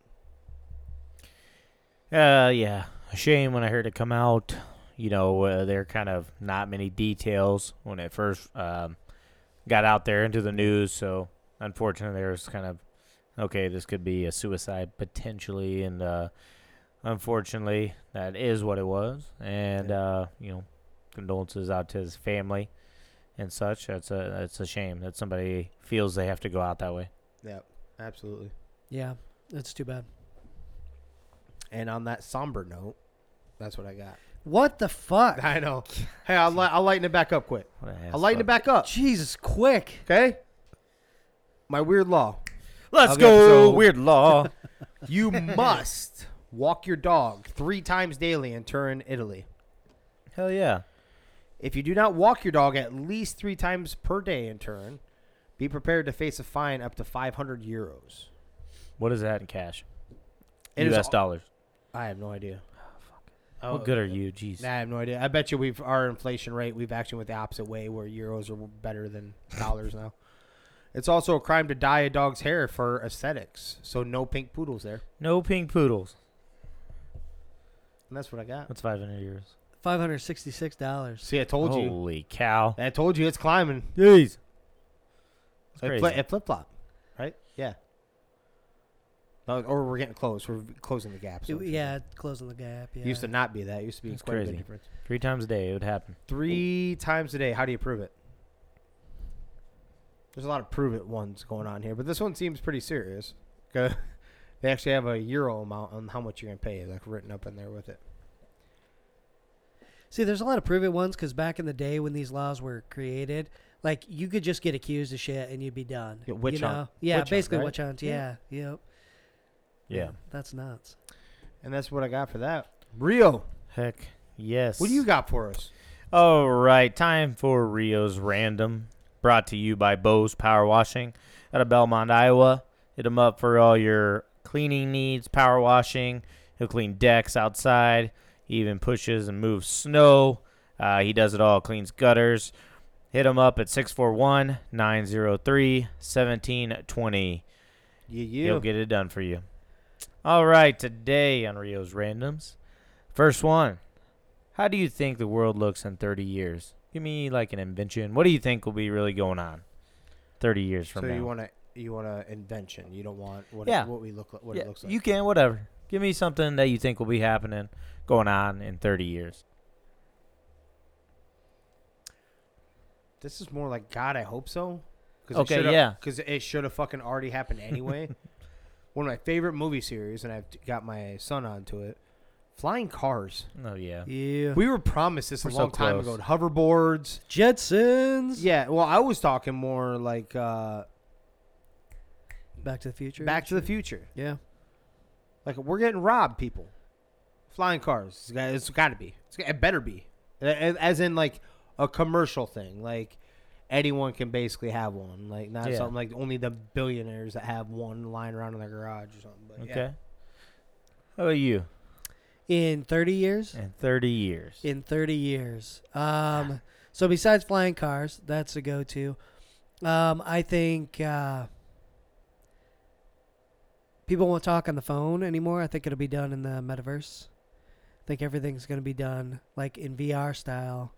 Yeah, a shame when I heard it come out. There are kind of not many details when it first got out there into the news. So, unfortunately, there was kind of, okay, this could be a suicide potentially, and unfortunately, that is what it was. And condolences out to his family and such. That's a shame that somebody feels they have to go out that way. Yeah, absolutely. Yeah, That's too bad. And on that somber note, that's what I got. What the fuck? I know. Hey, I'll lighten it back up quick. I'll lighten it back up. Jesus, quick. Okay? My weird law. Let's go, weird law. You must walk your dog 3 times daily in Turin, Italy. Hell yeah. If you do not walk your dog at least 3 times per day in Turin, be prepared to face a fine up to 500 euros. What is that in cash? U.S. dollars. I have no idea. Oh, what good are you? Jeez. I have no idea. I bet you our inflation rate, we've actually went the opposite way where euros are better than dollars now. It's also a crime to dye a dog's hair for aesthetics. So no pink poodles there. No pink poodles. And that's what I got. That's 500 euros. $566. See, I told you. Holy cow. I told you it's climbing. Jeez. It flip-flop, right? Yeah. Or we're getting close. We're closing the gap. So yeah, closing the gap. Yeah. It used to not be that. It used to be quite crazy. A big difference. 3 times a day, it would happen. 3 times a day. How do you prove it? There's a lot of prove it ones going on here, but this one seems pretty serious. Okay. They actually have a euro amount on how much you're going to pay, like written up in there with it. See, there's a lot of prove it ones because back in the day when these laws were created, like you could just get accused of shit and you'd be done. Yeah, witch hunt. Yeah, witch basically hunt, right? Witch hunt. Yeah. Yeah. Yep. Yeah. That's nuts. And that's what I got for that. Rio. Heck, yes. What do you got for us? All right. Time for Rio's Random. Brought to you by Bo's Power Washing out of Belmont, Iowa. Hit him up for all your cleaning needs, power washing. He'll clean decks outside. He even pushes and moves snow. He does it all. Cleans gutters. Hit him up at 641-903-1720. Yeah. He'll get it done for you. All right, today on Rio's Randoms, first one, how do you think the world looks in 30 years? Give me like an invention. What do you think will be really going on 30 years from now? So you want an invention. You don't want it looks like. You can, whatever. Give me something that you think will be happening, going on in 30 years. This is more like, God, I hope so. Because it should have fucking already happened anyway. One of my favorite movie series, and I've got my son onto it, Flying Cars. Oh, yeah. Yeah. We were promised this a long time ago. Hoverboards. Jetsons. Yeah. Well, I was talking more like... Back to the Future. Back to the Future. Yeah. Like, we're getting robbed, people. Flying cars. It's got to be. It better be. As in, like, a commercial thing. Like... Anyone can basically have one, like something like only the billionaires that have one lying around in their garage or something. But okay. Yeah. How about you? In 30 years? So besides flying cars, that's a go-to. I think people won't talk on the phone anymore. I think it'll be done in the metaverse. I think everything's going to be done like in VR style.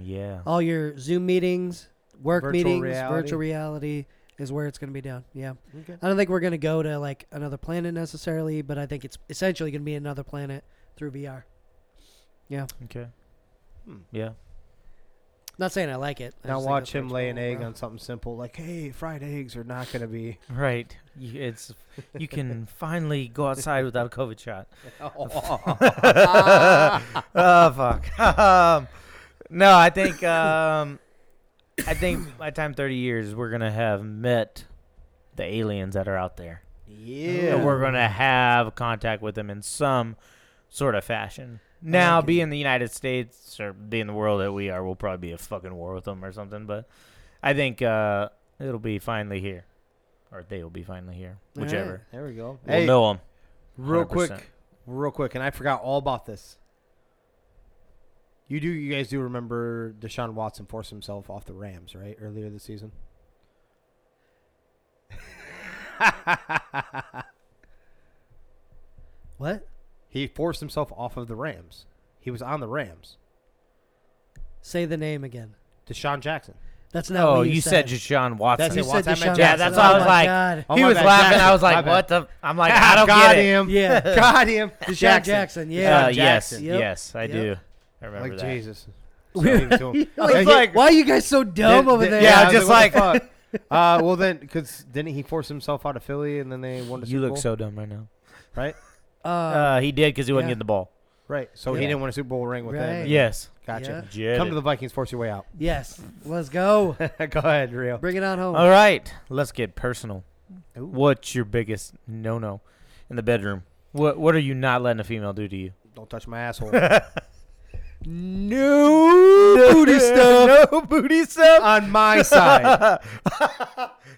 Yeah. All your Zoom meetings. Virtual reality is where it's going to be done. Yeah. Okay. I don't think we're going to go to like another planet necessarily, but I think it's essentially going to be another planet through VR. Yeah. Okay. Yeah. Not saying I like it. Now watch him lay an egg on something simple like, hey, fried eggs are not going to be. Right. It's you can finally go outside without a COVID shot. Oh, fuck. No, I think by the time 30 years, we're going to have met the aliens that are out there. Yeah. And we're going to have contact with them in some sort of fashion. Now, being the United States or being the world that we are, we'll probably be a fucking war with them or something. But I think it'll be finally here. Or they will be finally here. Whichever. Right. There we go. We'll know them. 100%. Real quick. And I forgot all about this. You guys do remember Deshaun Watson forced himself off the Rams, right? Earlier this season. What? He forced himself off of the Rams. He was on the Rams. Say the name again. Deshaun Jackson. That's not what you said. Oh, you said Deshaun Watson. That's Watson. Deshaun Jackson. Yeah, that's what I was like. God. He was laughing. I was like, what the? I'm like, I don't get it. Him. Yeah. Got him. Deshaun Jackson. Yeah. Jackson. Yes. Yep. Yes, I do. I remember that. Jesus. So like, why are you guys so dumb over there? Yeah, just like Well, then, because didn't he force himself out of Philly and then they won the Super Bowl? You look so dumb right now. Right? He did because he wasn't getting the ball. Right. So he didn't win a Super Bowl ring with them. Yes. Gotcha. Yeah. Come to the Vikings. Force your way out. Yes. Let's go. Go ahead, Rio. Bring it on home. All right. Let's get personal. Ooh. What's your biggest no-no in the bedroom? What are you not letting a female do to you? Don't touch my asshole. No booty stuff. No booty stuff on my side.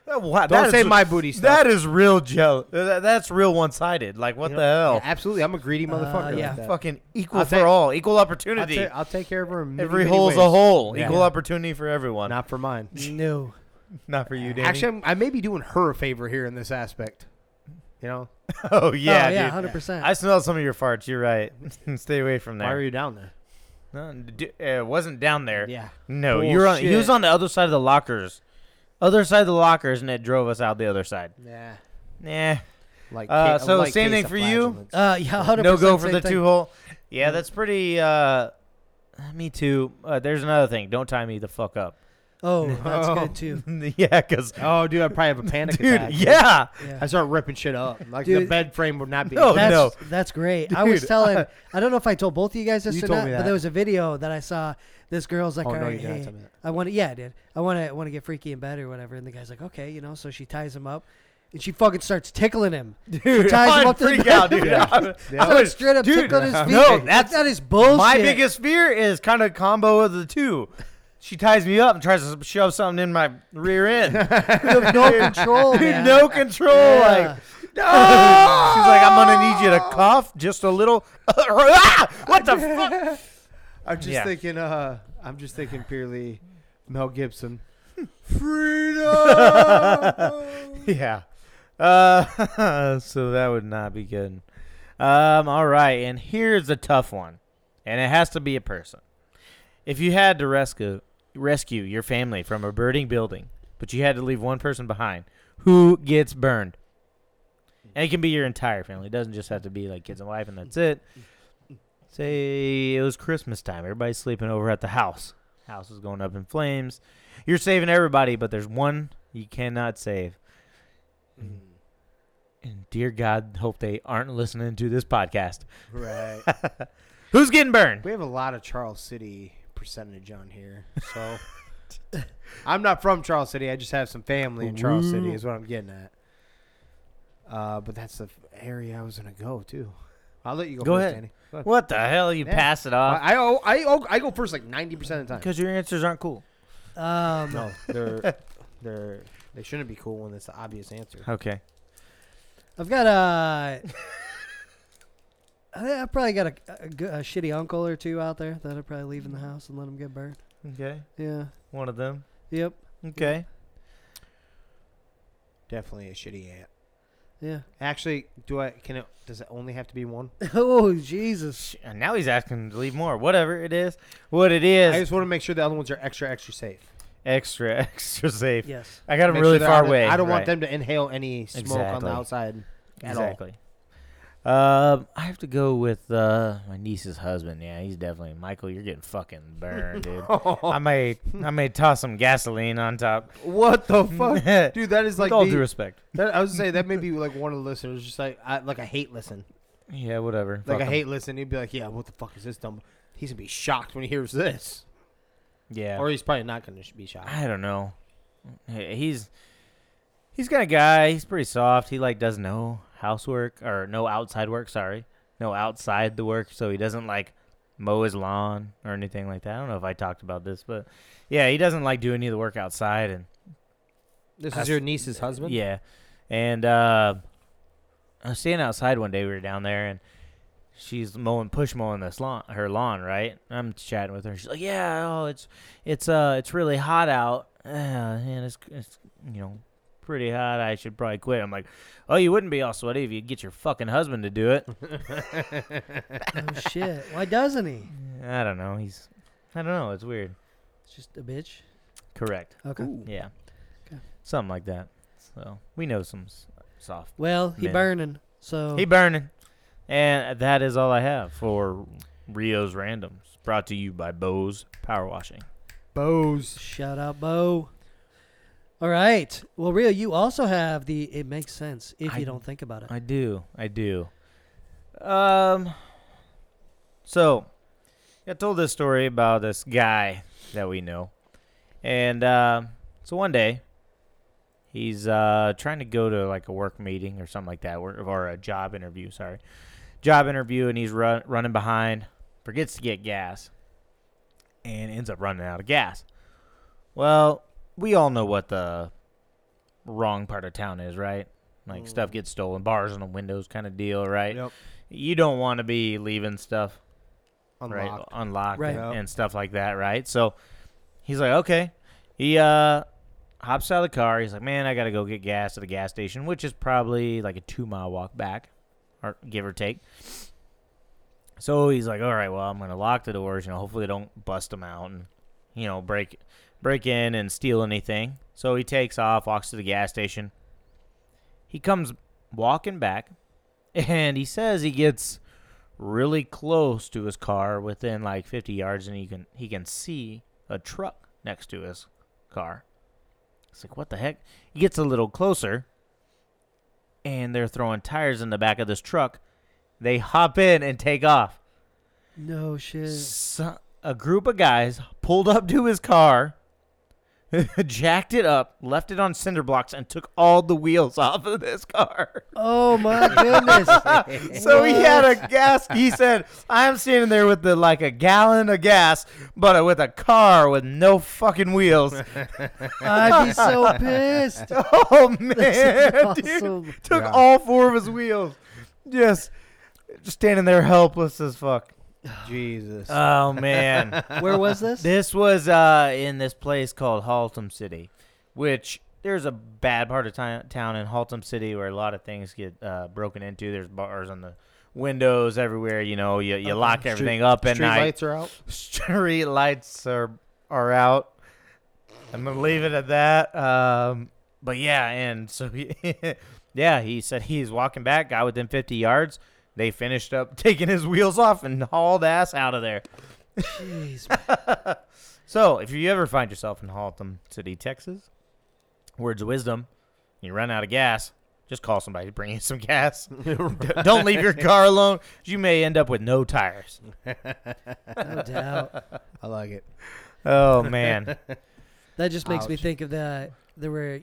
Wow, don't say my booty stuff. That is real jealous. That's real one-sided. Like, what the hell? Yeah, absolutely. I'm a greedy motherfucker. Yeah, like fucking equal for all. Equal opportunity. I'll take care of her. Every hole's a hole. Yeah. Equal opportunity for everyone. Not for mine. No. Not for you, Danny. Actually, I may be doing her a favor here in this aspect. You know? Oh, yeah, yeah, dude. 100%. I smelled some of your farts. You're right. Stay away from that. Why are you down there? No, it wasn't down there. Yeah. No, you're on. He was on the other side of the lockers. Other side of the lockers, and it drove us out the other side. Yeah. Nah. Like, so like same thing for you. Yeah, 100%. No go for the two-hole. Yeah, that's pretty. Me too. There's another thing. Don't tie me the fuck up. Oh, that's good too. Yeah, because dude, I probably have a panic attack. Yeah. I start ripping shit up. Like the bed frame would not be. Oh no, that's great. Dude, I was telling. I don't know if I told both of you guys this or not, but there was a video that I saw. This girl's like, all right, hey, I want to. Yeah, I did. I want to get freaky in bed or whatever. And the guy's like, okay, you know. So she ties him up. And she fucking starts tickling him. Dude, she ties him up to freak out, dude. I was straight up tickling his feet. No, that is bullshit. My biggest fear is kind of combo of the two. She ties me up and tries to shove something in my rear end. No control, man. No control. Yeah. Like, no. She's like, I'm going to need you to cough just a little. What the fuck? I'm just thinking purely Mel Gibson. Freedom. Yeah. So that would not be good. All right. And here's a tough one. And it has to be a person. If you had to rescue your family from a burning building, but you had to leave one person behind, who gets burned? And it can be your entire family. It doesn't just have to be like kids and wife and that's it. Say it was Christmas time. Everybody's sleeping over at the house. House is going up in flames. You're saving everybody, but there's one you cannot save. And dear God, hope they aren't listening to this podcast. Right. Who's getting burned? We have a lot of Charles City percentage on here, so I'm not from Charles City. I just have some family in Charles City is what I'm getting at. But that's the area I was gonna go to. I'll let you go first, Danny. Go ahead. What the hell? You pass it off. I go first like 90% of the time because your answers aren't cool. No, they shouldn't be cool when it's the obvious answer. Okay, I've got I probably got a shitty uncle or two out there that I'd probably leave in the house and let them get burned. Okay. Yeah. One of them? Yep. Okay. Definitely a shitty aunt. Yeah. Actually, does it only have to be one? Oh, Jesus. And now he's asking to leave more. Whatever it is. What it is. I just want to make sure the other ones are extra, extra safe. Extra, extra safe. Yes. I got them really far away. I don't want them to inhale any smoke on the outside at all. Exactly. I have to go with my niece's husband. Yeah, he's definitely Michael. You're getting fucking burned, dude. I may toss some gasoline on top. What the fuck, dude? That is like with all due respect. I was saying that may be like one of the listeners, just like I hate listen. Yeah, whatever. Like I hate listen. He'd be like, yeah, what the fuck is this dumb? He's gonna be shocked when he hears this. Yeah, or he's probably not gonna be shocked. I don't know. He's got a guy. He's pretty soft. He doesn't know housework or no outside work. Sorry, no outside the work. So he doesn't mow his lawn or anything like that. I don't know if I talked about this, but yeah, he doesn't do any of the work outside. And this is your niece's husband. Yeah, and I was standing outside one day. We were down there, and she's push mowing this lawn, her lawn. Right, I'm chatting with her. She's like, "Yeah, it's really hot out, and it's pretty hot. I should probably quit." I'm like, "Oh, you wouldn't be all sweaty if you get your fucking husband to do it." Oh shit! Why doesn't he? I don't know. I don't know. It's weird. It's just a bitch. Correct. Okay. Ooh. Yeah. Okay. Something like that. So we know some soft. Well, he burning. So he burning, and that is all I have for Rio's Randoms. Brought to you by Bo's Power Washing. Bo's. Shout out, Bo. All right. Well, Rio, you also have the it makes sense if you don't think about it. I do. So I told this story about this guy that we know. And so one day he's trying to go to like a work meeting or something like that, or a job interview, and he's running behind, forgets to get gas, and ends up running out of gas. Well, we all know what the wrong part of town is, right? Like stuff gets stolen, bars on the windows kind of deal, right? Yep. You don't want to be leaving stuff unlocked right. And stuff like that, right? So he's like, okay. He hops out of the car. He's like, man, I got to go get gas at the gas station, which is probably like a 2-mile walk back, or give or take. So he's like, all right, well, I'm going to lock the doors. You know, hopefully they don't bust them out and, you know, break in and steal anything. So he takes off, walks to the gas station. He comes walking back, and he says he gets really close to his car, within like 50 yards, and he can see a truck next to his car. It's like, what the heck? He gets a little closer, and they're throwing tires in the back of this truck. They hop in and take off. No shit. A group of guys pulled up to his car, jacked it up, left it on cinder blocks, and took all the wheels off of this car. Oh, my goodness. So what? He had a gas. He said, I'm standing there with like a gallon of gas, but with a car with no fucking wheels. I'd be so pissed. Oh, man. Awesome. Dude, took all four of his wheels. Just standing there helpless as fuck. Jesus. Oh, man. Where was this? This was in this place called Haltom City, which there's a bad part of town in Haltom City where a lot of things get broken into. There's bars on the windows everywhere. You know, you lock everything up at night. Street lights are out. Street lights are out. I'm going to leave it at that. But, yeah, and so, he said he's walking back, got within 50 yards. They finished up taking his wheels off and hauled ass out of there. Jeez, man. So, if you ever find yourself in Haltom City, Texas, words of wisdom, you run out of gas, just call somebody to bring you some gas. Right. Don't leave your car alone. You may end up with no tires. No doubt. I like it. Oh, man. That just makes me think of there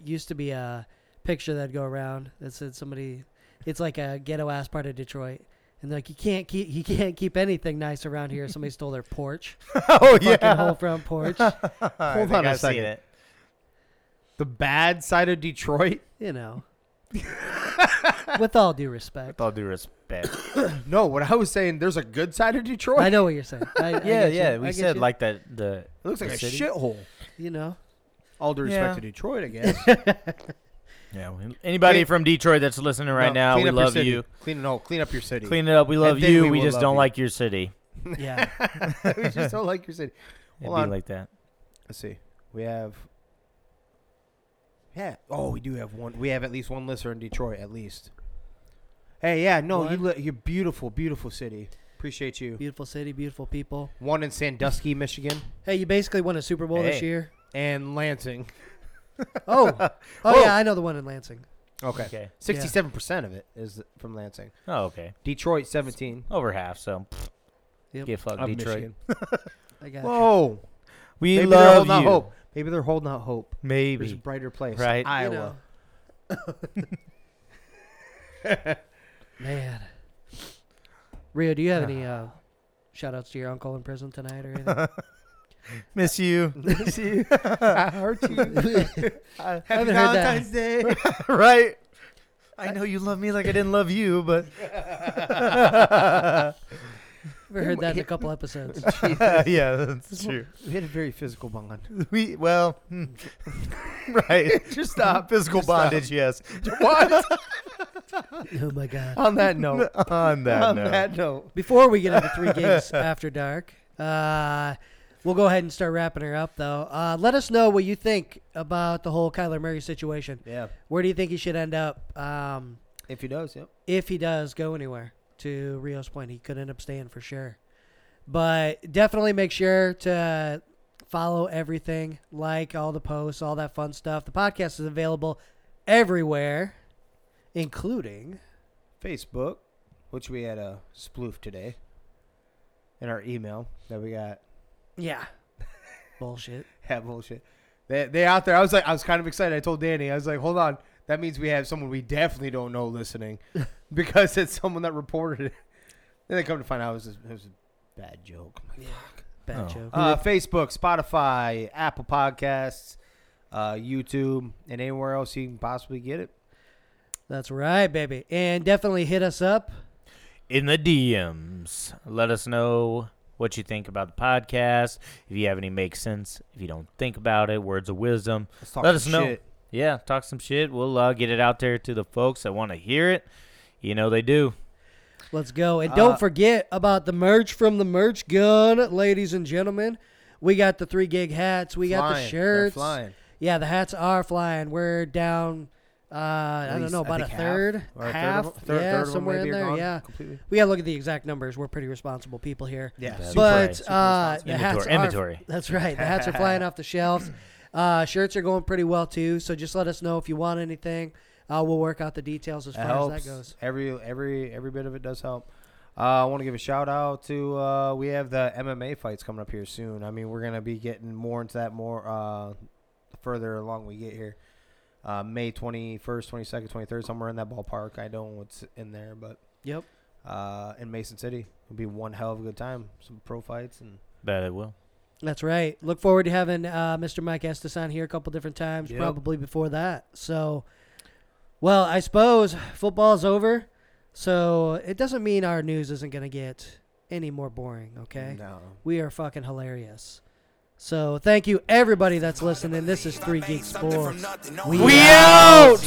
used to be a picture that'd go around that said somebody... It's like a ghetto ass part of Detroit, and like you can't keep anything nice around here. Somebody stole their porch. Oh yeah, fucking whole front porch. Hold on a second. The bad side of Detroit, you know. With all due respect. No, what I was saying, there's a good side of Detroit. I know what you're saying. I we said you. Like that. It looks like a shithole. You know. All due respect to Detroit, I guess. Yeah, anybody from Detroit that's listening right now, we love you. Clean up your city. Clean it up. We love you. We just don't like your city. Yeah. We just don't like your city. It'd be like that. Let's see. We have... Yeah. Oh, we do have one. We have at least one listener in Detroit, at least. Hey, yeah, no, you're beautiful, beautiful city. Appreciate you. Beautiful city, beautiful people. One in Sandusky, Michigan. Hey, you basically won a Super Bowl this year. And Lansing. Oh yeah, I know the one in Lansing. Okay. 67% of it is from Lansing. Oh, okay. Detroit, 17. It's over half, so get fucked, Detroit. I got you. We Maybe love you. Out hope. Maybe they're holding out hope. Maybe. There's a brighter place. Right. Iowa. You know. Man. Rio, do you have any shout-outs to your uncle in prison tonight or anything? Miss you. Miss you. I hurt you. Happy Valentine's Day. Right. I know you love me like I didn't love you, but. Never heard that in a couple episodes. Yeah, that's true. We had a very physical bond. Right. Just stop. Physical bondage, yes. What? Oh, my God. On that note. Before we get into 3 Gigs After Dark, we'll go ahead and start wrapping her up, though. Let us know what you think about the whole Kyler Murray situation. Yeah. Where do you think he should end up? If he does, yep. If he does go anywhere, to Rio's point, he could end up staying for sure. But definitely make sure to Follow everything, like all the posts, all that fun stuff. The podcast is available everywhere, including Facebook, which we had a sploof today, and our email that we got. Yeah. Bullshit. Yeah, bullshit. They out there. I was kind of excited. I told Danny, I was like, hold on. That means we have someone we definitely don't know listening because it's someone that reported it. Then they come to find out it was a bad joke. Yeah. Bad joke. Facebook, Spotify, Apple Podcasts, YouTube, and anywhere else you can possibly get it. That's right, baby. And definitely hit us up in the DMs. Let us know what you think about the podcast. If you have any make sense, if you don't think about it, words of wisdom. Let us know. Shit. Yeah, talk some shit. We'll get it out there to the folks that want to hear it. You know they do. Let's go. And don't forget about the merch from the merch gun, ladies and gentlemen. We got the 3 gig hats. We got the shirts. They're flying. Yeah, the hats are flying. We're down, I don't know, about a third. Half, somewhere in there. Yeah. Completely. We got to look at the exact numbers. We're pretty responsible people here. Yeah. But the hats are. Inventory. That's right. The hats are flying off the shelves. Shirts are going pretty well, too. So just let us know if you want anything. We'll work out the details as far as that goes. Every bit of it does help. I want to give a shout out to we have the MMA fights coming up here soon. I mean, we're gonna be getting more into that further along we get here. May 21st, 22nd, 23rd, somewhere in that ballpark. I don't know what's in there, but yep. In Mason City, it'll be one hell of a good time. Some pro fights and bet it will. That's right. Look forward to having Mr. Mike Estes on here a couple different times, yep. Probably before that. So. Well, I suppose football's over, so it doesn't mean our news isn't going to get any more boring, okay? No. We are fucking hilarious. So thank you, everybody that's listening. This is 3 Gig Sports. We out!